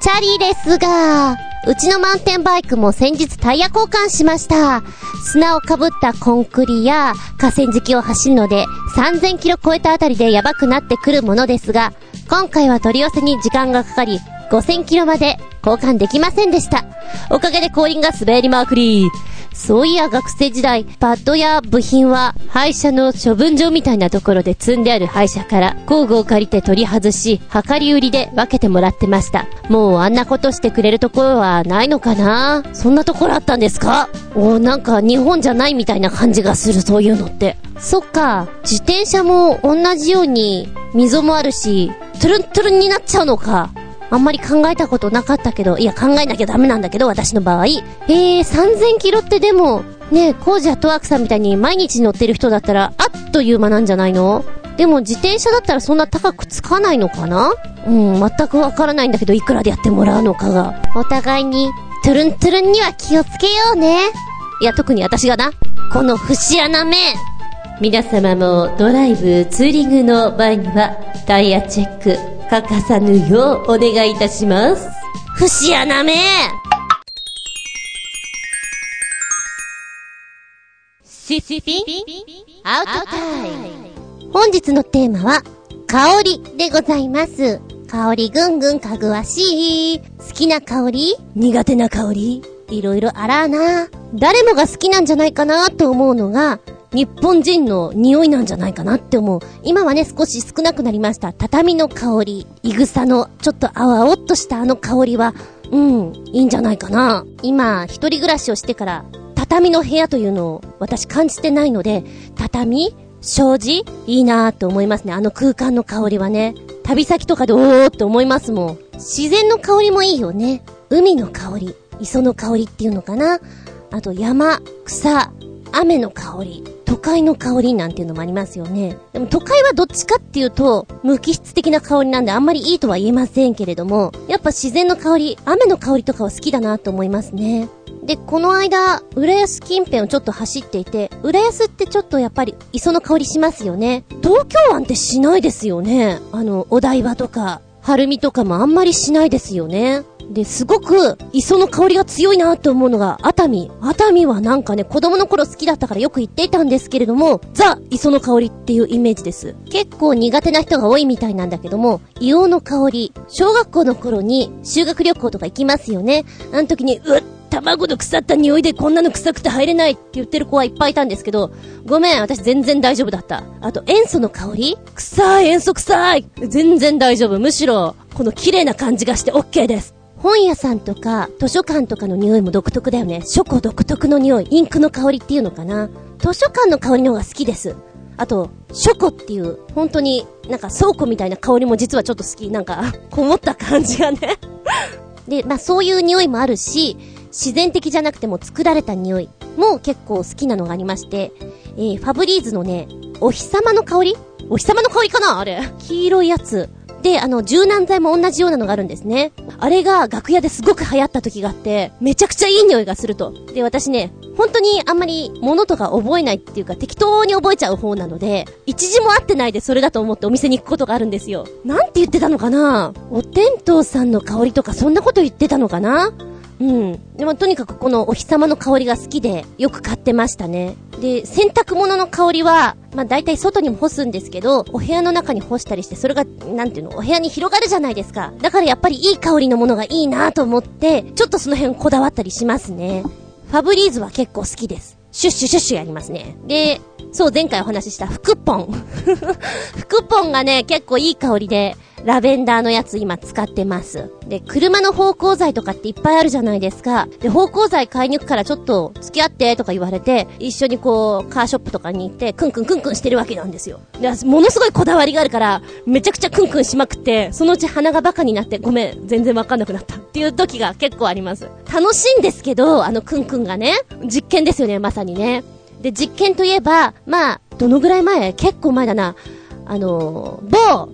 チャリですが、うちのマウンテンバイクも先日タイヤ交換しました。砂をかぶったコンクリや河川敷を走るので3000キロ超えたあたりでやばくなってくるものですが、今回は取り寄せに時間がかかり5000キロまで交換できませんでした。おかげで後輪が滑りまくり。そういや学生時代、パッドや部品は廃車の処分場みたいなところで積んである廃車から工具を借りて取り外し、量り売りで分けてもらってました。もうあんなことしてくれるところはないのかな。そんなところあったんですか。なんか日本じゃないみたいな感じがする、そういうのって。そっか、自転車も同じように溝もあるしトゥルントゥルンになっちゃうのか。あんまり考えたことなかったけど、いや考えなきゃダメなんだけど、私の場合。3000キロってでも、ねえ、コージアットワークさんみたいに毎日乗ってる人だったら、あっという間なんじゃないの？でも自転車だったらそんな高くつかないのかな？全くわからないんだけど、いくらでやってもらうのかが。お互いに、トゥルントゥルンには気をつけようね。いや、特に私がな。この節穴目。皆様もドライブ、ツーリングの前には、タイヤチェック。欠かさぬようお願いいたします。節穴め。シシピンアウトタイム。本日のテーマは香りでございます。香りぐんぐんかぐわしい。好きな香り、苦手な香り、いろいろあらな。誰もが好きなんじゃないかなと思うのが日本人の匂いなんじゃないかなって思う。今はね、少し少なくなりました。畳の香り、いぐさのちょっとあわおっとしたあの香りはいいんじゃないかな。今一人暮らしをしてから畳の部屋というのを私感じてないので、畳、障子いいなーと思いますね。あの空間の香りはね、旅先とかでおーって思いますもん。自然の香りもいいよね。海の香り、磯の香りっていうのかな。あと山、草、雨の香り、都会の香りなんていうのもありますよね。でも都会はどっちかっていうと無機質的な香りなんであんまりいいとは言えませんけれども、やっぱ自然の香り、雨の香りとかは好きだなと思いますね。で、この間浦安近辺をちょっと走っていて、浦安ってちょっとやっぱり磯の香りしますよね。東京湾ってしないですよね。お台場とか晴海とかもあんまりしないですよね。で、すごく磯の香りが強いなと思うのが熱海。熱海はなんかね、子供の頃好きだったからよく行っていたんですけれども、ザ・磯の香りっていうイメージです。結構苦手な人が多いみたいなんだけども、硫黄の香り、小学校の頃に修学旅行とか行きますよね。あの時に卵の腐った匂いでこんなの臭くて入れないって言ってる子はいっぱいいたんですけど、ごめん、私全然大丈夫だった。あと塩素の香り、臭い、塩素臭い、全然大丈夫。むしろこの綺麗な感じがして OK です。本屋さんとか図書館とかの匂いも独特だよね。書庫独特の匂い、インクの香りっていうのかな。図書館の香りの方が好きです。あと書庫っていう本当になんか倉庫みたいな香りも実はちょっと好き。なんかこもった感じがねで、まあそういう匂いもあるし、自然的じゃなくても作られた匂いも結構好きなのがありまして、ファブリーズのね、お日様の香り、お日様の香りかなあれ黄色いやつで、柔軟剤も同じようなのがあるんですね。あれが楽屋ですごく流行った時があって、めちゃくちゃいい匂いがすると。で、私ね、本当にあんまり物とか覚えないっていうか適当に覚えちゃう方なので、一時も合ってないでそれだと思ってお店に行くことがあるんですよ。なんて言ってたのかな、お天道さんの香りとかそんなこと言ってたのかな。うん。でもとにかくこのお日様の香りが好きでよく買ってましたね。で、洗濯物の香りはまあ大体外にも干すんですけど、お部屋の中に干したりして、それがなんていうの、お部屋に広がるじゃないですか。だからやっぱりいい香りのものがいいなと思って、ちょっとその辺こだわったりしますね。ファブリーズは結構好きです。シュッシュシュッシュやりますね。で、そう前回お話ししたフクポンフクポンがね結構いい香りで、ラベンダーのやつ今使ってます。で、車の芳香剤とかっていっぱいあるじゃないですか。で、芳香剤買いに行くからちょっと付き合ってとか言われて、一緒にこうカーショップとかに行ってクンクンクンクンしてるわけなんですよ。で、ものすごいこだわりがあるからめちゃくちゃクンクンしまくって、そのうち鼻がバカになって、ごめん全然わかんなくなったっていう時が結構あります。楽しいんですけど、クンクンがね、実験ですよね、まさにね。で、実験といえば、まあどのぐらい前、結構前だな、某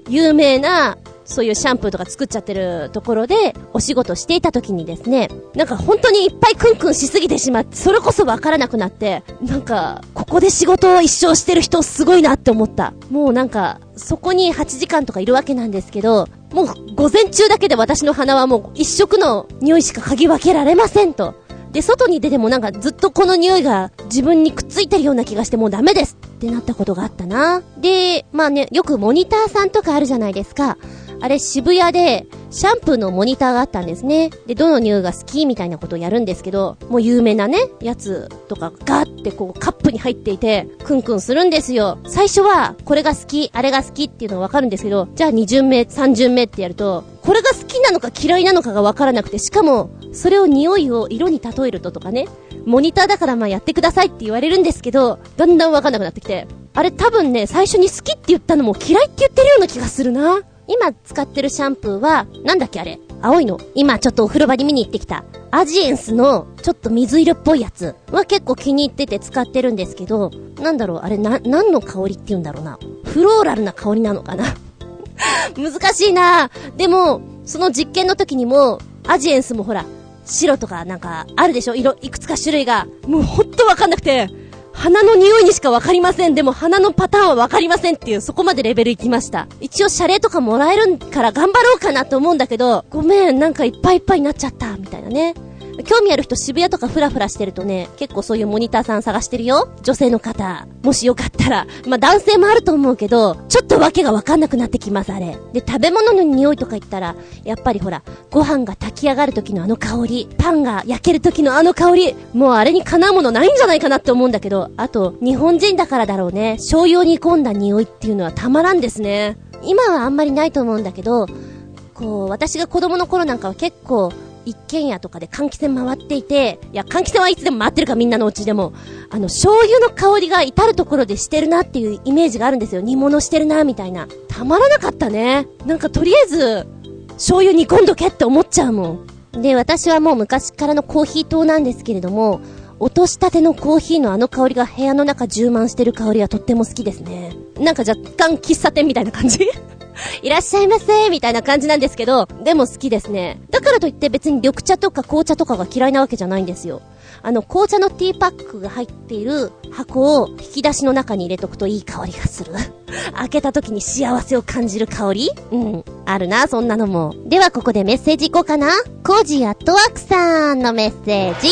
有名なそういうシャンプーとか作っちゃってるところでお仕事していた時にですね、なんか本当にいっぱいクンクンしすぎてしまって、それこそわからなくなって、なんかここで仕事を一生してる人すごいなって思った。もうなんかそこに8時間とかいるわけなんですけど、もう午前中だけで私の鼻はもう一色の匂いしか嗅ぎ分けられませんと。で、外に出てもなんかずっとこの匂いが自分にくっついてるような気がして、もうダメですってなったことがあったな。で、まあね、よくモニターさんとかあるじゃないですか。あれ渋谷でシャンプーのモニターがあったんですね。で、どの匂いが好きみたいなことをやるんですけど、もう有名なねやつとかガーってこうカップに入っていてクンクンするんですよ。最初はこれが好きあれが好きっていうのはわかるんですけど、じゃあ2巡目3巡目ってやると、これが好きなのか嫌いなのかがわからなくて、しかもそれを匂いを色に例えるととかね、モニターだからまあやってくださいって言われるんですけど、だんだんわかんなくなってきて、あれ多分ね、最初に好きって言ったのも嫌いって言ってるような気がするな。今使ってるシャンプーはなんだっけあれ、青いの、今ちょっとお風呂場に見に行ってきたアジエンスのちょっと水色っぽいやつは結構気に入ってて使ってるんですけど、なんだろうあれ、何の香りって言うんだろうな、フローラルな香りなのかな難しいな。でもその実験の時にもアジエンスもほら白とかなんかあるでしょ、色いくつか種類が、もうほんとわかんなくて、鼻の匂いにしかわかりません、でも鼻のパターンはわかりませんっていう、そこまでレベルいきました。一応謝礼とかもらえるから頑張ろうかなと思うんだけど、ごめんなんかいっぱいいっぱいになっちゃったみたいなね。興味ある人、渋谷とかフラフラしてるとね、結構そういうモニターさん探してるよ、女性の方。もしよかったら、まあ男性もあると思うけど、ちょっとわけがわかんなくなってきますあれ。で、食べ物の匂いとか言ったらやっぱりほら、ご飯が炊き上がる時のあの香り、パンが焼ける時のあの香り、もうあれにかなうものないんじゃないかなって思うんだけど、あと日本人だからだろうね、醤油を煮込んだ匂いっていうのはたまらんですね。今はあんまりないと思うんだけど、こう私が子供の頃なんかは結構一軒家とかで換気扇回っていて、いや換気扇はいつでも回ってるか、みんなのうちでも醤油の香りが至るところでしてるなっていうイメージがあるんですよ。煮物してるなみたいな、たまらなかったね。なんかとりあえず醤油煮込んどけって思っちゃうもん。で、私はもう昔からのコーヒー党なんですけれども、落としたてのコーヒーのあの香りが部屋の中充満してる香りはとっても好きですね。なんか若干喫茶店みたいな感じいらっしゃいませみたいな感じなんですけど、でも好きですね。だからといって別に緑茶とか紅茶とかが嫌いなわけじゃないんですよ。紅茶のティーパックが入っている箱を引き出しの中に入れとくといい香りがする開けた時に幸せを感じる香り、うん、あるなそんなのも。ではここでメッセージいこうかな。コージーアットワークさんのメッセージ。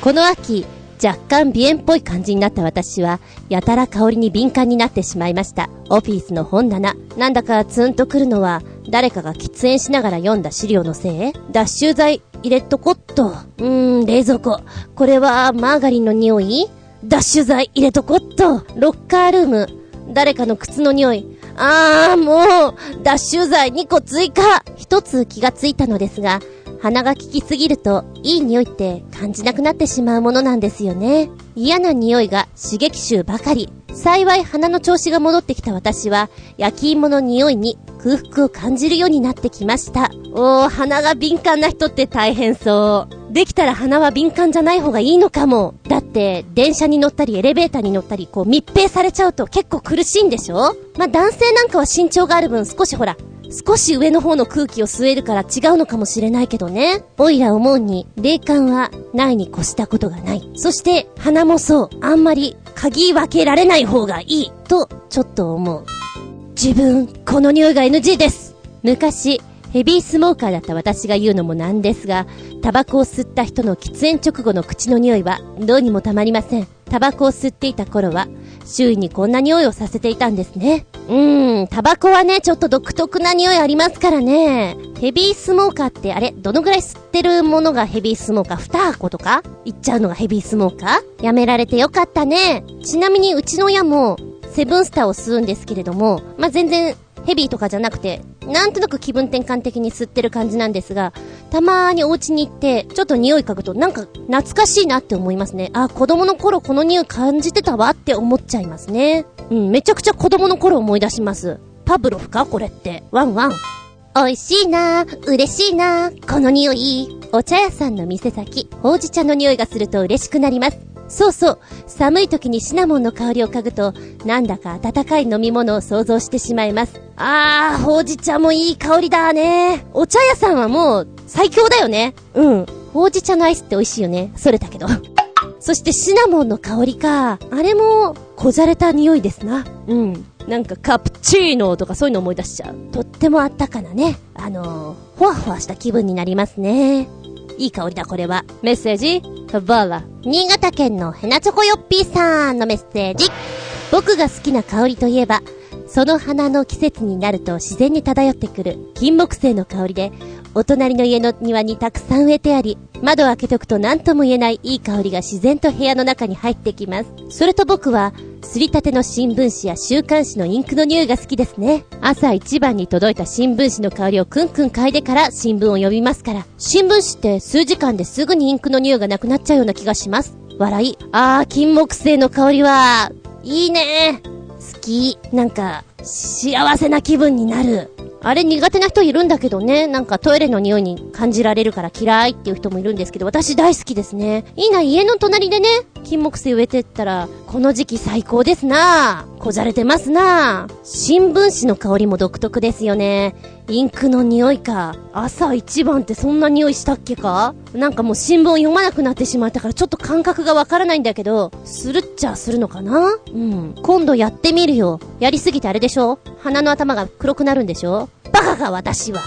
この秋若干鼻炎っぽい感じになった私は、やたら香りに敏感になってしまいました。オフィスの本棚、なんだかツンとくるのは、誰かが喫煙しながら読んだ資料のせい、脱臭剤入れとこっと、冷蔵庫、これはマーガリンの匂い、脱臭剤入れとこっと、ロッカールーム、誰かの靴の匂い、あーもう脱臭剤2個追加。一つ気がついたのですが、鼻が効きすぎるといい匂いって感じなくなってしまうものなんですよね。嫌な匂いが刺激臭ばかり。幸い鼻の調子が戻ってきた私は焼き芋の匂いに空腹を感じるようになってきました。鼻が敏感な人って大変そう。できたら鼻は敏感じゃない方がいいのかも。だって電車に乗ったりエレベーターに乗ったりこう密閉されちゃうと結構苦しいんでしょ。まあ男性なんかは身長がある分少し上の方の空気を吸えるから違うのかもしれないけどね。おいら思うに霊感はないに越したことがない。そして鼻もそう。あんまり鍵分けられない方がいいとちょっと思う。自分この匂いが NG です。昔ヘビースモーカーだった私が言うのもなんですが、タバコを吸った人の喫煙直後の口の匂いはどうにもたまりません。タバコを吸っていた頃は周囲にこんな匂いをさせていたんですね。タバコはねちょっと独特な匂いありますからね。ヘビースモーカーってあれどのぐらい吸ってるものがヘビースモーカー？2箱とかいっちゃうのがヘビースモーカー？やめられてよかったね。ちなみにうちの親もセブンスターを吸うんですけれども、まあ、全然ヘビーとかじゃなくてなんとなく気分転換的に吸ってる感じなんですが、たまーにお家に行ってちょっと匂い嗅ぐとなんか懐かしいなって思いますね。あ、子供の頃この匂い感じてたわって思っちゃいますね。めちゃくちゃ子供の頃思い出します。パブロフかこれって。ワンワン美味しいなー嬉しいなーこの匂い。お茶屋さんの店先、ほうじ茶の匂いがすると嬉しくなります。そうそう、寒い時にシナモンの香りを嗅ぐとなんだか温かい飲み物を想像してしまいます。あー、ほうじ茶もいい香りだね。お茶屋さんはもう最強だよね。ほうじ茶のアイスって美味しいよね。それだけどそしてシナモンの香りか、あれもこじゃれた匂いですな。なんかカプチーノとかそういうの思い出しちゃう。とってもあったかなね、ほわほわした気分になりますね。いい香りだこれは。メッセージタバラ。新潟県のヘナチョコヨッピーさんのメッセージ。僕が好きな香りといえば、その花の季節になると自然に漂ってくる金木犀の香りで、お隣の家の庭にたくさん植えてあり、窓を開けとくと何とも言えないいい香りが自然と部屋の中に入ってきます。それと僕はすりたての新聞紙や週刊誌のインクの匂いが好きですね。朝一番に届いた新聞紙の香りをくんくん嗅いでから新聞を読みますから、新聞紙って数時間ですぐにインクの匂いがなくなっちゃうような気がします。笑い。金木犀の香りはいいね。好き。なんか幸せな気分になる。あれ苦手な人いるんだけどね。なんかトイレの匂いに感じられるから嫌いっていう人もいるんですけど、私大好きですね。いいな。家の隣でね金木犀植えてったらこの時期最高ですな。こじゃれてますな。新聞紙の香りも独特ですよね。インクの匂いか。朝一番ってそんな匂いしたっけか。なんかもう新聞を読まなくなってしまったからちょっと感覚がわからないんだけど、するっちゃするのかな。今度やってみるよ。やりすぎてあれでしょ、鼻の頭が黒くなるんでしょ。バカが私は。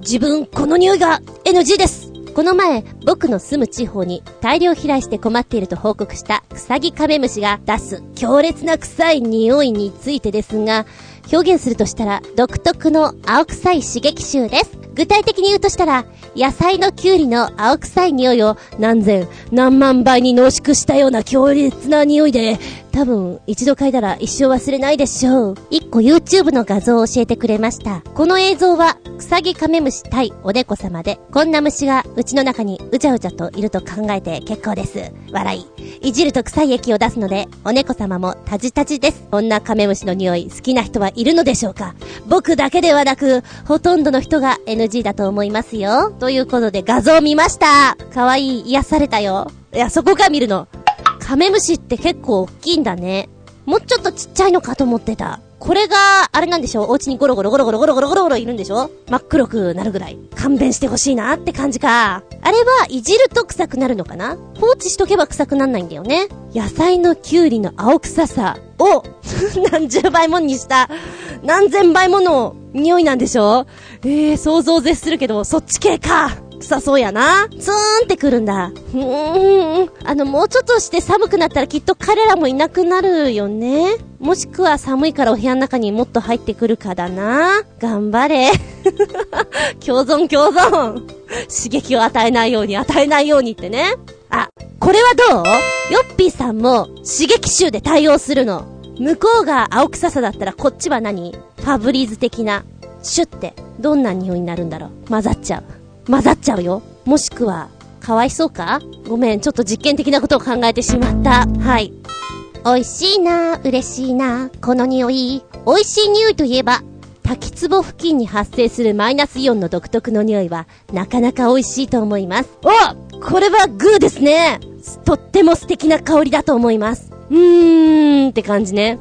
自分この匂いが NG です。この前僕の住む地方に大量飛来して困っていると報告したクサギカメムシが出す強烈な臭い匂いについてですが、表現するとしたら独特の青臭い刺激臭です。具体的に言うとしたら、野菜のキュウリの青臭い匂いを何千何万倍に濃縮したような強烈な匂いで、多分一度嗅いだら一生忘れないでしょう。一個 YouTube の画像を教えてくれました。この映像はクサギカメムシ対おでこ様で、こんな虫がうちの中にうじゃうじゃといると考えて結構です。笑い。いじると臭い液を出すのでお猫様もタジタジです。こんなカメムシの匂い好きな人はいるのでしょうか。僕だけではなくほとんどの人が NG だと思いますよ。ということで画像見ました。かわいい。癒されたよ。いや、そこか見るの。カメムシって結構大きいんだね。もうちょっとちっちゃいのかと思ってた。これがあれなんでしょう、お家にゴロゴロゴロゴロゴロゴロゴロゴロいるんでしょ。真っ黒くなるぐらい勘弁してほしいなって感じか。あれはいじると臭くなるのかな。放置しとけば臭くなんないんだよね。野菜のキュウリの青臭さを何十倍もにした何千倍もの匂いなんでしょ。想像を絶するけど、そっち系か。臭そうやな。ツーンってくるんだ。もうちょっとして寒くなったらきっと彼らもいなくなるよね。もしくは寒いからお部屋の中にもっと入ってくるかだな。頑張れ共存刺激を与えないようにってね。あ、これはどう？ヨッピーさんも刺激臭で対応するの。向こうが青臭さだったらこっちは何？ファブリーズ的なシュってどんな匂いになるんだろう。混ざっちゃうよ。もしくはかわいそうか、ごめん、ちょっと実験的なことを考えてしまった。はい、おいしいな、嬉しいな、この匂い。おいしい匂いといえば、滝壺付近に発生するマイナスイオンの独特の匂いはなかなか美味しいと思います。お、これはグーですね。とっても素敵な香りだと思います。って感じね。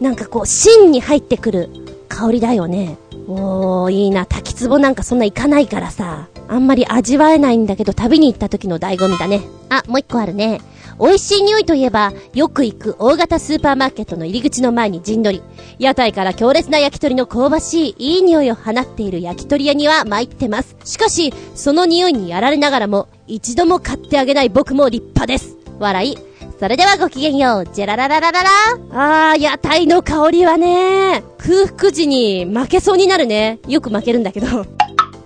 なんかこう芯に入ってくる香りだよね。おー、いいな。滝壺なんかそんないかないからさ、あんまり味わえないんだけど、旅に行った時の醍醐味だね。あ、もう一個あるね。美味しい匂いといえば、よく行く大型スーパーマーケットの入り口の前に陣取り、屋台から強烈な焼き鳥の香ばしいいい匂いを放っている焼き鳥屋には参ってます。しかしその匂いにやられながらも一度も買ってあげない僕も立派です。笑い。それではごきげんよう、ジェララララララ。あー、屋台の香りはね、空腹時に負けそうになるね。よく負けるんだけど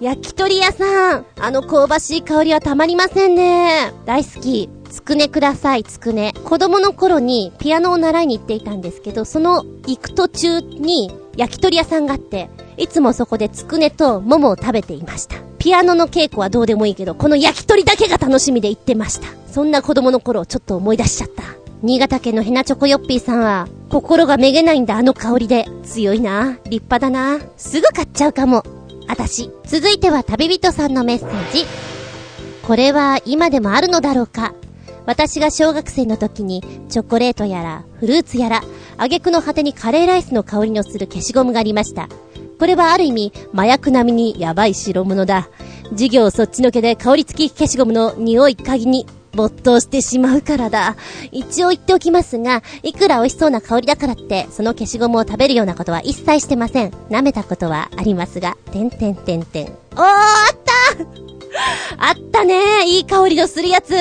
焼き鳥屋さん、あの香ばしい香りはたまりませんね。大好き。つくねください、つくね。子供の頃にピアノを習いに行っていたんですけど、その行く途中に焼き鳥屋さんがあって、いつもそこでつくねと桃を食べていました。ピアノの稽古はどうでもいいけど、この焼き鳥だけが楽しみで行ってました。そんな子供の頃をちょっと思い出しちゃった。新潟県のヘナチョコヨッピーさんは、心がめげないんだあの香りで。強いな、立派だな、すぐ買っちゃうかも、あたし。続いては旅人さんのメッセージ。これは今でもあるのだろうか。私が小学生の時に、チョコレートやらフルーツやら、挙句の果てにカレーライスの香りのする消しゴムがありました。これはある意味麻薬並みにやばい代物だ。授業そっちのけで香り付き消しゴムの匂い嗅ぎに没頭してしまうからだ。一応言っておきますが、いくら美味しそうな香りだからってその消しゴムを食べるようなことは一切してません。舐めたことはありますが、おー、あったあったね、いい香りのするやつ。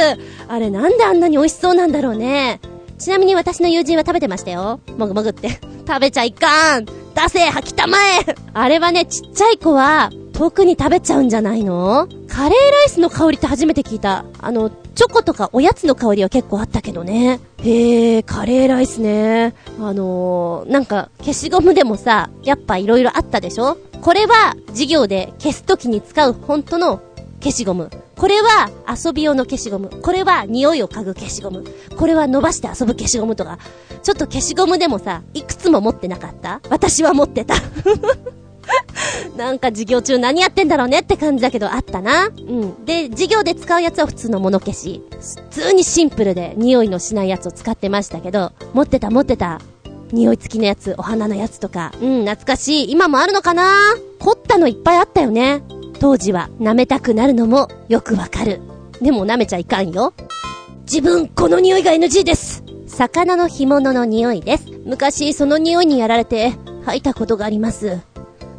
あれなんであんなに美味しそうなんだろうね。ちなみに私の友人は食べてましたよ。もぐもぐって食べちゃいかん、出せ吐きたまえ。あれはね、ちっちゃい子は特に食べちゃうんじゃないの。カレーライスの香りって初めて聞いた。チョコとかおやつの香りは結構あったけどね。へー、カレーライスね。なんか消しゴムでもさ、やっぱいろいろあったでしょ。これは授業で消すときに使う本当の消しゴム、これは遊び用の消しゴム、これは匂いを嗅ぐ消しゴム、これは伸ばして遊ぶ消しゴムとか、ちょっと消しゴムでもさ、いくつも持ってなかった？私は持ってたなんか授業中何やってんだろうねって感じだけど、あったな。うん。で、授業で使うやつは普通の物消し、普通にシンプルで匂いのしないやつを使ってましたけど、持ってた匂い付きのやつ、お花のやつとか、うん、懐かしい。今もあるのかな。凝ったのいっぱいあったよね。当時は舐めたくなるのもよくわかる。でも舐めちゃいかんよ。自分この匂いが NG です。魚の干物の匂いです。昔その匂いにやられて吐いたことがあります。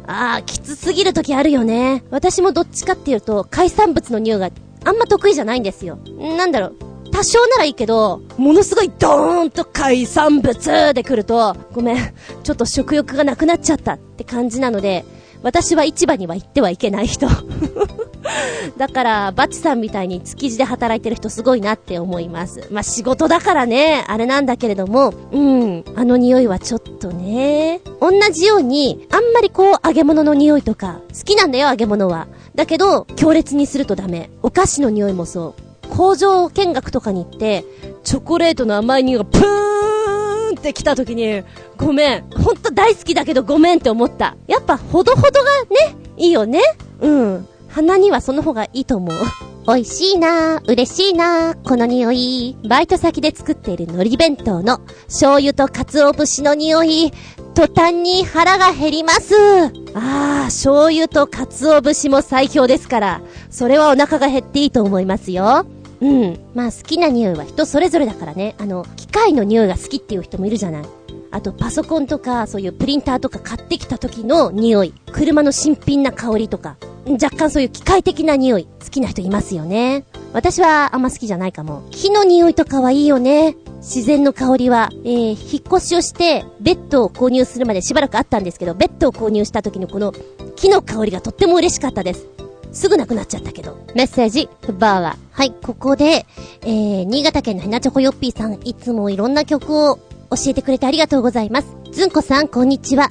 あー、きつすぎる時あるよね。私もどっちかっていうと海産物の匂いがあんま得意じゃないんですよ。なんだろう、多少ならいいけど、ものすごいドーンと海産物で来ると、ごめん、ちょっと食欲がなくなっちゃったって感じなので、私は市場には行ってはいけない人だからバチさんみたいに築地で働いてる人すごいなって思います。まあ仕事だからね、あれなんだけれども、あの匂いはちょっとね。同じようにあんまりこう揚げ物の匂いとか好きなんだよ、揚げ物は。だけど強烈にするとダメ。お菓子の匂いもそう。工場見学とかに行ってチョコレートの甘い匂いがプーンってきた時に、ごめん、ほんと大好きだけどごめんって思った。やっぱほどほどがね、いいよね。鼻にはその方がいいと思うおいしいな、嬉しいな、この匂い。バイト先で作っている海苔弁当の醤油と鰹節の匂い、途端に腹が減ります。あー、醤油と鰹節も最強ですから、それはお腹が減っていいと思いますよ。まあ好きな匂いは人それぞれだからね。機械の匂いが好きっていう人もいるじゃない。あとパソコンとかそういうプリンターとか買ってきた時の匂い、車の新品な香りとか、若干そういう機械的な匂い好きな人いますよね。私はあんま好きじゃないかも。木の匂いとかはいいよね。自然の香りは、引っ越しをしてベッドを購入するまでしばらくあったんですけど、ベッドを購入した時のこの木の香りがとっても嬉しかったです。すぐなくなっちゃったけど。メッセージ、バーは。はい、ここで、新潟県のヘナチョコヨッピーさん、いつもいろんな曲を教えてくれてありがとうございます。ずんこさん、こんにちは。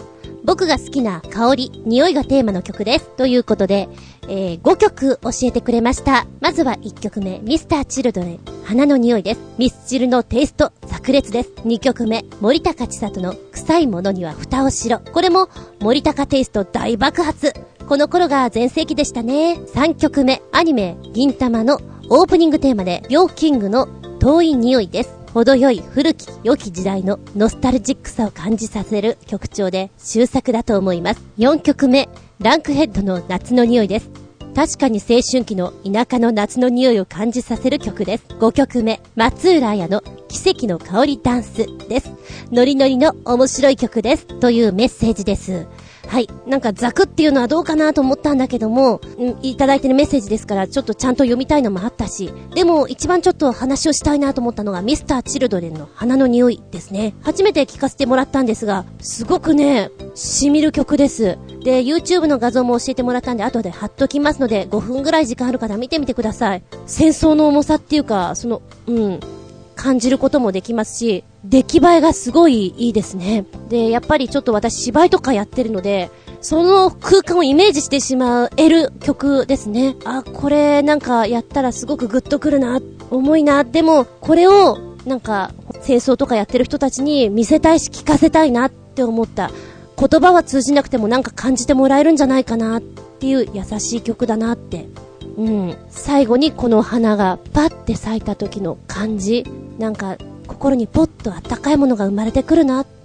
僕が好きな香り、匂いがテーマの曲です。ということで、5曲教えてくれました。まずは1曲目、Mr.Children、花の匂いです。ミスチルのテイスト、炸裂です。2曲目、森高千里の臭いものには蓋をしろ。これも森高テイスト大爆発。この頃が全盛期でしたね。3曲目、アニメ、銀魂のオープニングテーマで、ビョーキングの遠い匂いです。程よい古き良き時代のノスタルジックさを感じさせる曲調で終作だと思います。4曲目ランクヘッドの夏の匂いです。確かに青春期の田舎の夏の匂いを感じさせる曲です。5曲目松浦彩の奇跡の香りダンスです。ノリノリの面白い曲ですというメッセージです。はい、なんかザクっていうのはどうかなと思ったんだけども、いただいてるメッセージですからちょっとちゃんと読みたいのもあったし、でも一番ちょっと話をしたいなと思ったのがミスターチルドレンの花の匂いですね。初めて聞かせてもらったんですが、すごくね染みる曲です。で YouTube の画像も教えてもらったんで後で貼っときますので、5分ぐらい時間あるから見てみてください。戦争の重さっていうかその感じることもできますし、出来栄えがすごいいいですね。で、やっぱりちょっと私芝居とかやってるので、その空間をイメージしてしまえる曲ですね。あ、これなんかやったらすごくグッとくるな、重いな。でもこれをなんか戦争とかやってる人たちに見せたいし聞かせたいなって思った。言葉は通じなくてもなんか感じてもらえるんじゃないかなっていう優しい曲だなって。最後にこの花がパッて咲いた時の感じ、なんか心にポッとあったかいものが生まれてくるなって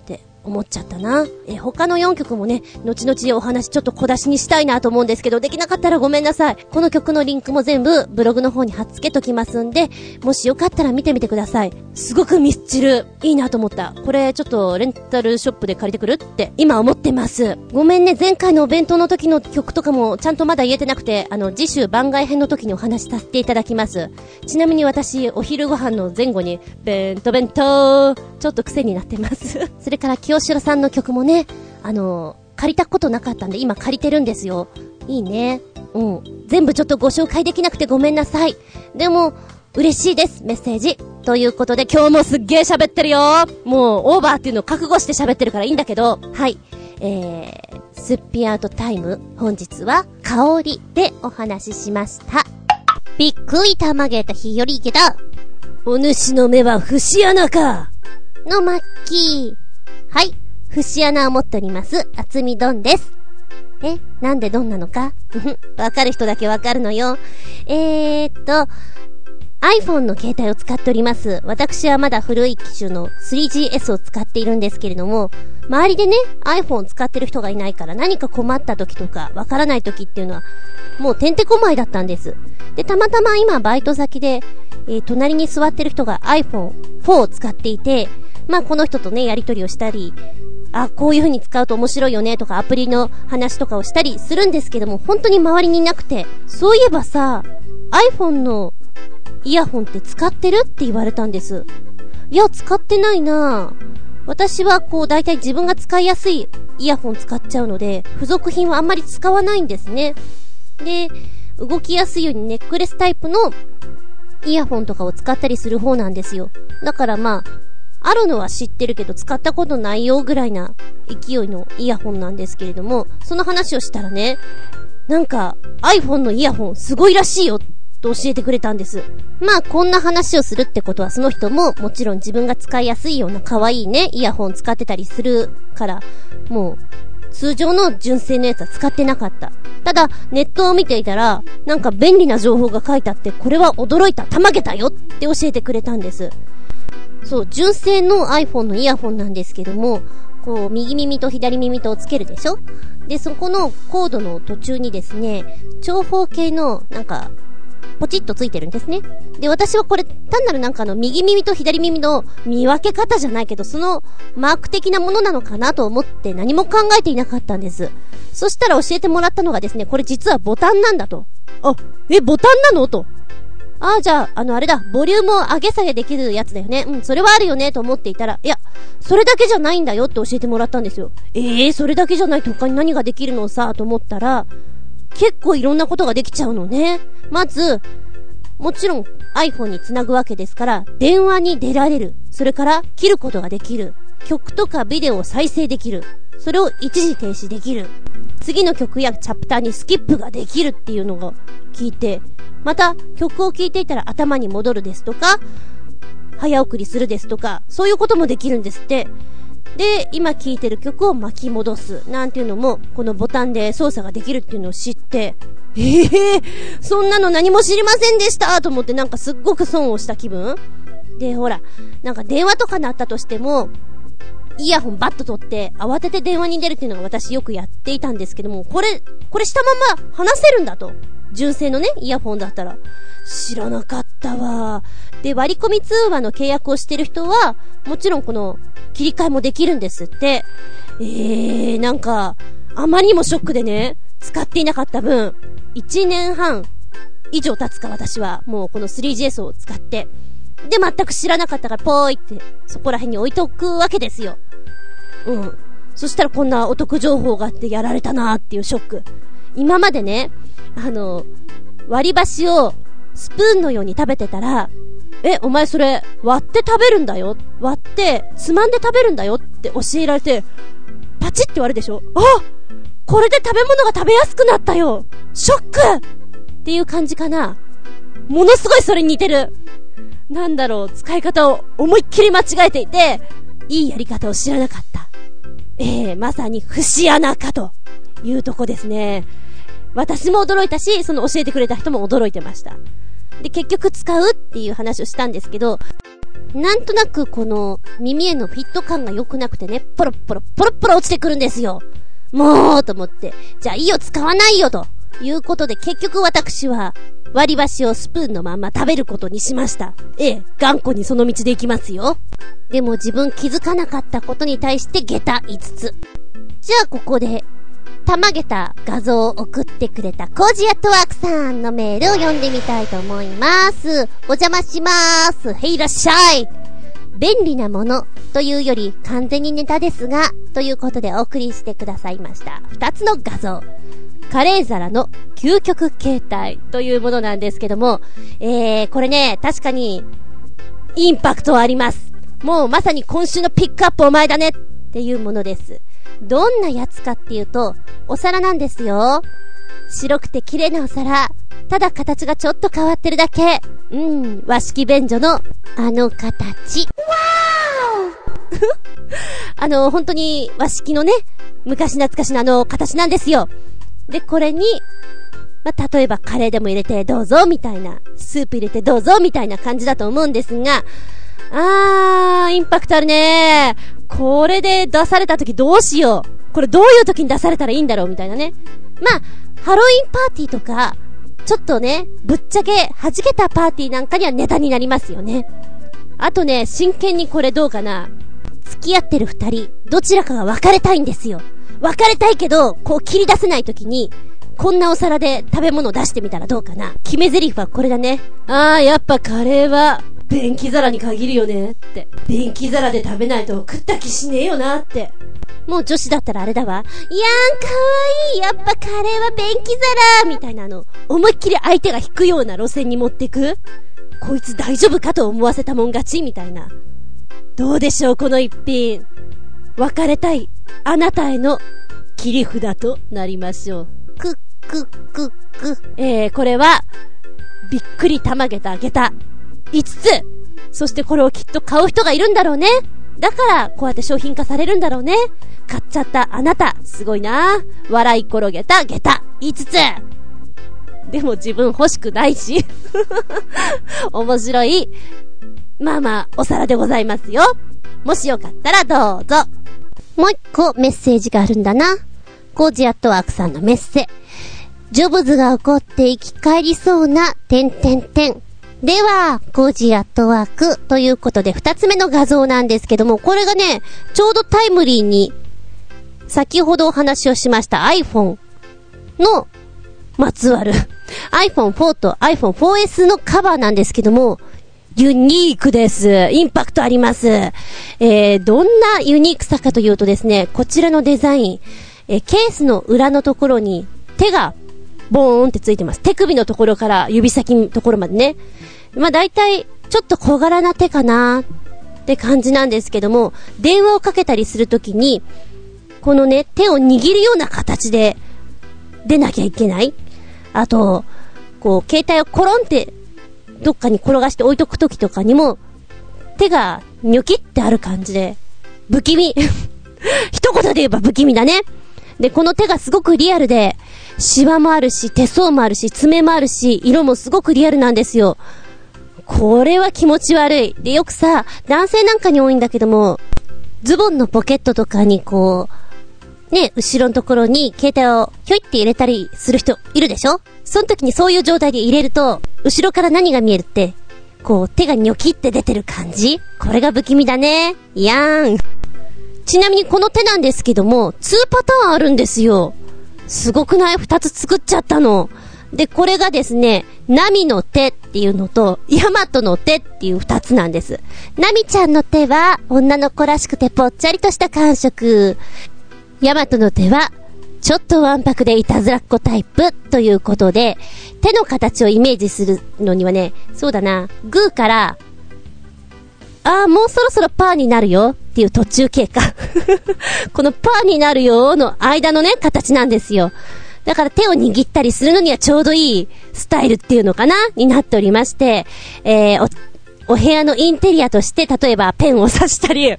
思っちゃったな。他の4曲もね、後々お話ちょっと小出しにしたいなと思うんですけど、できなかったらごめんなさい。この曲のリンクも全部ブログの方に貼っ付けときますんで、もしよかったら見てみてください。すごくミスチルいいなと思った。これちょっとレンタルショップで借りてくるって今思ってます。ごめんね、前回のお弁当の時の曲とかもちゃんとまだ言えてなくて、次週番外編の時にお話しさせていただきます。ちなみに私お昼ご飯の前後に弁当ちょっと癖になってますそれから清志郎さんの曲もね、借りたことなかったんで今借りてるんですよ。いいね。全部ちょっとご紹介できなくてごめんなさい。でも嬉しいですメッセージ。ということで今日もすっげー喋ってるよ。もうオーバーっていうのを覚悟して喋ってるからいいんだけど、はい、すっぴんアウトタイム、本日は香りでお話ししました。びっくりたまげた日よりいけたお主の目は節穴かのマッキー。はい、節穴を持っております厚みどんです。なんでどんなのかわかる人だけわかるのよ。iPhone の携帯を使っております。私はまだ古い機種の 3GS を使っているんですけれども、周りでね、iPhone 使ってる人がいないから何か困った時とかわからない時っていうのはもうてんてこまいだったんです。で、たまたま今バイト先で、隣に座ってる人が iPhone4 を使っていて、まあこの人とねやり取りをしたり、あ、こういう風に使うと面白いよねとかアプリの話とかをしたりするんですけども、本当に周りにいなくて、そういえばさ、iPhone のイヤホンって使ってるって言われたんです。いや使ってないなぁ。私はこうだいたい自分が使いやすいイヤホン使っちゃうので付属品はあんまり使わないんですね。で、動きやすいようにネックレスタイプのイヤホンとかを使ったりする方なんですよ。だからまああるのは知ってるけど使ったことないよぐらいな勢いのイヤホンなんですけれども、その話をしたらね、なんか iPhone のイヤホンすごいらしいよと教えてくれたんです。まあこんな話をするってことはその人ももちろん自分が使いやすいような可愛いねイヤホン使ってたりするから、もう通常の純正のやつは使ってなかった。ただネットを見ていたらなんか便利な情報が書いてあって、これは驚いた、たまげたよって教えてくれたんです。そう、純正の iPhone のイヤホンなんですけども、こう右耳と左耳とつけるでしょ。でそこのコードの途中にですね、長方形のなんかポチッとついてるんですね。で、私はこれ単なるなんか右耳と左耳の見分け方じゃないけど、そのマーク的なものなのかなと思って何も考えていなかったんです。そしたら教えてもらったのがですね、これ実はボタンなんだと。あ、ボタンなのと。あ、じゃああれだ、ボリュームを上げ下げできるやつだよね。それはあるよねと思っていたら、いやそれだけじゃないんだよって教えてもらったんですよ。それだけじゃないと他に何ができるのさと思ったら、結構いろんなことができちゃうのね。まずもちろん iPhone につなぐわけですから電話に出られる。それから切ることができる。曲とかビデオを再生できる。それを一時停止できる、次の曲やチャプターにスキップができるっていうのが聞いて、また曲を聴いていたら頭に戻るですとか早送りするですとか、そういうこともできるんですって。で、今聴いてる曲を巻き戻すなんていうのもこのボタンで操作ができるっていうのを知って、そんなの何も知りませんでしたと思って、なんかすっごく損をした気分で、ほらなんか電話とか鳴ったとしてもイヤホンバッと取って慌てて電話に出るっていうのが私よくやっていたんですけども、これしたまま話せるんだと、純正のねイヤホンだったら知らなかったわ。で、割り込み通話の契約をしてる人はもちろんこの切り替えもできるんですって。なんかあまりにもショックでね、使っていなかった分1年半以上経つか、私はもうこの 3GS を使って、で全く知らなかったからポーイってそこら辺に置いとくわけですよ。そしたらこんなお得情報があってやられたなーっていうショック。今までね、割り箸をスプーンのように食べてたら、お前それ割って食べるんだよ、割ってつまんで食べるんだよって教えられて、パチって割るでしょ。あ、これで食べ物が食べやすくなったよ、ショックっていう感じかな。ものすごいそれに似てる。なんだろう、使い方を思いっきり間違えていて、いいやり方を知らなかった。まさに節穴かというとこですね。私も驚いたし、その教えてくれた人も驚いてました。で、結局使うっていう話をしたんですけど、なんとなくこの耳へのフィット感が良くなくてね、ポロポロポロポロ落ちてくるんですよ。もうと思って、じゃあいいよ使わないよということで、結局私は割り箸をスプーンのまんま食べることにしました。頑固にその道で行きますよ。でも自分気づかなかったことに対して下駄5つ。じゃあここで、たまげた画像を送ってくれたコージアットワークさんのメールを読んでみたいと思います。お邪魔しまーす。へいらっしゃい。便利なものというより完全にネタですが、ということでお送りしてくださいました。2つの画像。カレー皿の究極形態というものなんですけども、これね、確かにインパクトはあります。もうまさに今週のピックアップお前だねっていうものです。どんなやつかっていうと、お皿なんですよ。白くて綺麗なお皿。ただ形がちょっと変わってるだけ。和式便所のあの形。本当に和式のね、昔懐かしのあの形なんですよ。で、これに、例えばカレーでも入れてどうぞみたいな、スープ入れてどうぞみたいな感じだと思うんですが、インパクトあるね。これで出された時どうしよう。これどういう時に出されたらいいんだろうみたいなね。ハロウィンパーティーとか、ちょっとね、ぶっちゃけ弾けたパーティーなんかにはネタになりますよね。あとね、真剣にこれどうかな。付き合ってる二人、どちらかが別れたいんですよ。別れたいけど、こう切り出せないときに、こんなお皿で食べ物を出してみたらどうかな。決め台詞はこれだね。やっぱカレーは、便器皿に限るよねって。便器皿で食べないと食った気しねえよなって。もう女子だったらあれだわ。いやーん、かわいい。やっぱカレーは便器皿みたいな思いっきり相手が引くような路線に持ってく。こいつ大丈夫かと思わせたもん勝ちみたいな。どうでしょう、この一品。別れたいあなたへの切り札となりましょう。これはびっくりたまげた下駄5つ。そしてこれをきっと買う人がいるんだろうね。だからこうやって商品化されるんだろうね。買っちゃったあなた、すごいな。笑い転げた下駄5つ。でも自分欲しくないし面白いお皿でございますよ。もしよかったらどうぞ。もう一個メッセージがあるんだな。コージアットワークさんのメッセ。ジョブズが怒って生き返りそうな。ではコージアットワークということで二つ目の画像なんですけども、これがね、ちょうどタイムリーに先ほどお話をしました iPhone のまつわるiPhone4 と iPhone4S のカバーなんですけども、ユニークです。インパクトあります。どんなユニークさかというとですね、こちらのデザイン、ケースの裏のところに手がボーンってついてます。手首のところから指先のところまでね。だいたいちょっと小柄な手かなって感じなんですけども、電話をかけたりするときにこのね、手を握るような形で出なきゃいけない。あと、こう、携帯をコロンってどっかに転がして置いとくときとかにも、手がニョキってある感じで、不気味。一言で言えば不気味だね。で、この手がすごくリアルで、シワもあるし、手相もあるし、爪もあるし、色もすごくリアルなんですよ。これは気持ち悪い。で、よくさ、男性なんかに多いんだけども、ズボンのポケットとかにこう、ね、後ろのところに携帯をひょいって入れたりする人いるでしょ？その時にそういう状態で入れると、後ろから何が見えるって、こう、手がニョキって出てる感じ？これが不気味だね。いやーん。ちなみにこの手なんですけども、2パターンあるんですよ。すごくない？2つ作っちゃったの。で、これがですね、ナミの手っていうのと、ヤマトの手っていう2つなんです。ナミちゃんの手は、女の子らしくてぽっちゃりとした感触。ヤマトの手は、ちょっとわんぱくでいたずらっ子タイプということで、手の形をイメージするのにはね、そうだな、グーから、あーもうそろそろパーになるよっていう途中経過。このパーになるよの間のね、形なんですよ。だから手を握ったりするのにはちょうどいいスタイルっていうのかなになっておりまして、お部屋のインテリアとして例えばペンを刺したり、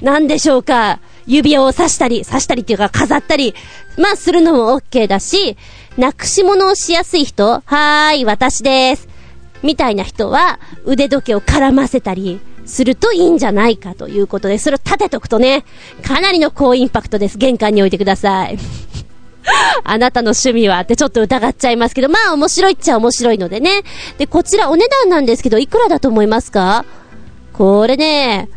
なんでしょうか、指輪を刺したりっていうか飾ったり、まあするのも OK だし、なくし物をしやすい人、はーい私ですみたいな人は腕時計を絡ませたりするといいんじゃないかということで、それを立てとくとね、かなりの高インパクトです。玄関に置いてください。あなたの趣味はってちょっと疑っちゃいますけど、まあ面白いっちゃ面白いのでね。で、こちらお値段なんですけど、いくらだと思いますか？これね、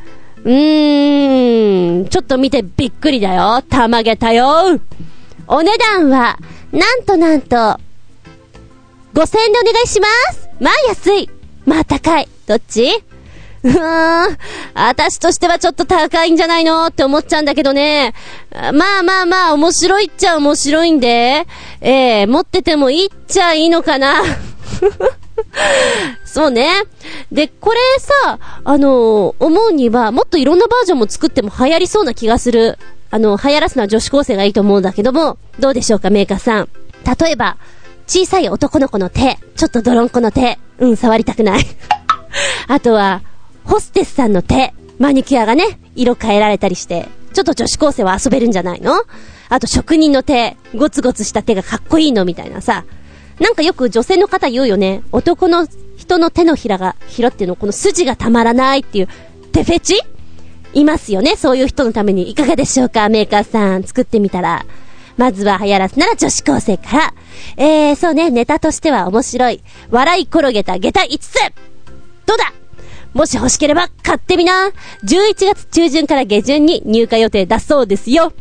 ちょっと見てびっくりだよ。たまげたよ。お値段はなんと5,000円でお願いします。まあ安い、まあ高い、どっち？私としてはちょっと高いんじゃないのって思っちゃうんだけどね。まあ面白いっちゃ面白いんで、持っててもいいっちゃいいのかな。そうね。で、これさ、思うにはもっといろんなバージョンも作っても流行りそうな気がする。流行らすのは女子高生がいいと思うんだけども、どうでしょうかメーカーさん。例えば小さい男の子の手、ちょっと泥んこの手、触りたくない。あとはホステスさんの手、マニキュアがね、色変えられたりして、ちょっと女子高生は遊べるんじゃないの？あと職人の手、ゴツゴツした手がかっこいいのみたいなさ。なんかよく女性の方言うよね。男の人の手のひらっていうの、この筋がたまらないっていう、手フェチ？いますよね。そういう人のためにいかがでしょうかメーカーさん、作ってみたら。まずは流行らすなら女子高生から。そうね、ネタとしては面白い。笑い転げた下駄5つ。どうだ？もし欲しければ買ってみな。11月中旬から下旬に入荷予定だそうですよ。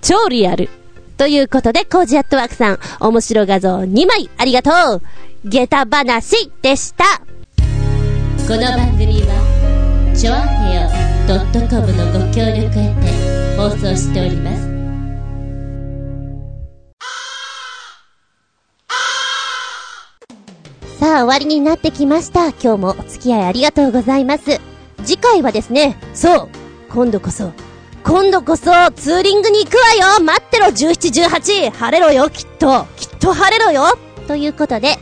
超リアルということで、コージーアットワークさん、面白画像2枚ありがとう。下駄話でした。この番組はちょあへよ .com のご協力へて放送しております。さあ終わりになってきました。今日もお付き合いありがとうございます。次回はですね、そう、今度こそツーリングに行くわよ。待ってろ17、18、晴れろよ、きっと晴れろよということで、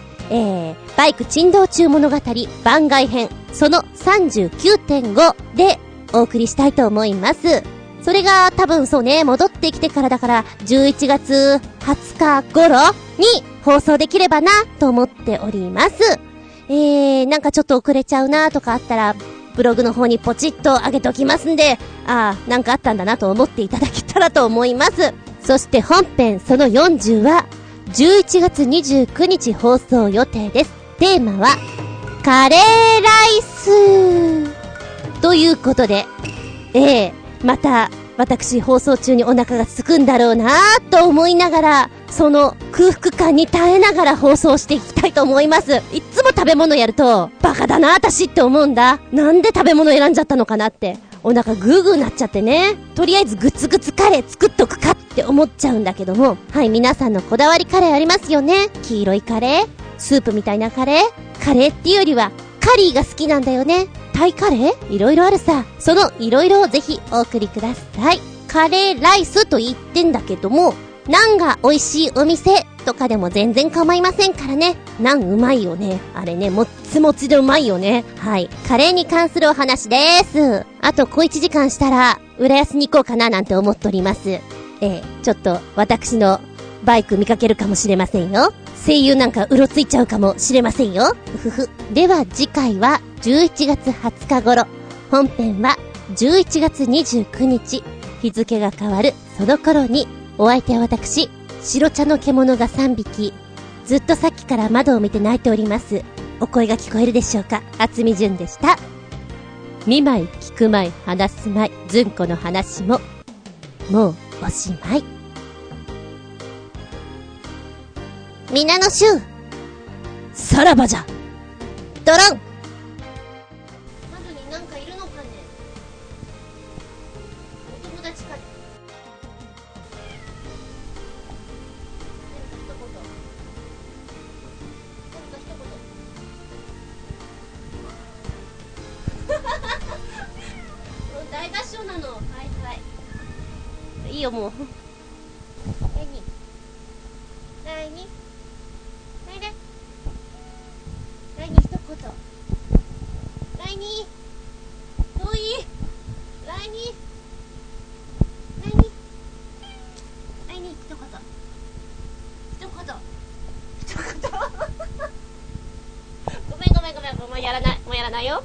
バイク珍道中物語番外編その 39.5 でお送りしたいと思います。それが多分そうね、戻ってきてからだから11月20日頃に放送できればなと思っております。なんかちょっと遅れちゃうなとかあったらブログの方にポチッと上げておきますんで、なんかあったんだなと思っていただけたらと思います。そして本編その40は11月29日放送予定です。テーマはカレーライスということで、また私放送中にお腹が空くんだろうなと思いながら、その空腹感に耐えながら放送していきたいと思います。いつも食べ物やるとバカだな私って思うんだ。なんで食べ物選んじゃったのかなって、お腹グーグーなっちゃってね、とりあえずグツグツカレー作っとくかって思っちゃうんだけども、はい、皆さんのこだわりカレーありますよね。黄色いカレー、スープみたいなカレー、カレーっていうよりはカリーが好きなんだよね。タイカレー、いろいろあるさ。そのいろいろをぜひお送りください。カレーライスと言ってんだけども、ナンが美味しいお店とかでも全然構いませんからね。ナンうまいよね。あれね、もっちもちでうまいよね。はい。カレーに関するお話です。あと小1時間したら、浦安に行こうかななんて思っております。ちょっと私のバイク見かけるかもしれませんよ。声優なんかうろついちゃうかもしれませんよ。ふふ。では次回は11月20日頃。本編は11月29日。日付が変わるその頃に、お相手は私、白茶の獣が3匹。ずっとさっきから窓を見て泣いております。お声が聞こえるでしょうか。厚見純でした。見舞い、聞く舞い、話す舞い、純子の話も、もうおしまい。皆の衆、さらばじゃ。ドロン。窓になんかいるのかね。お友達かね。大合唱なの。はいはい。いいよもう。第二。ごめんごめんごめん、もうやらないよ。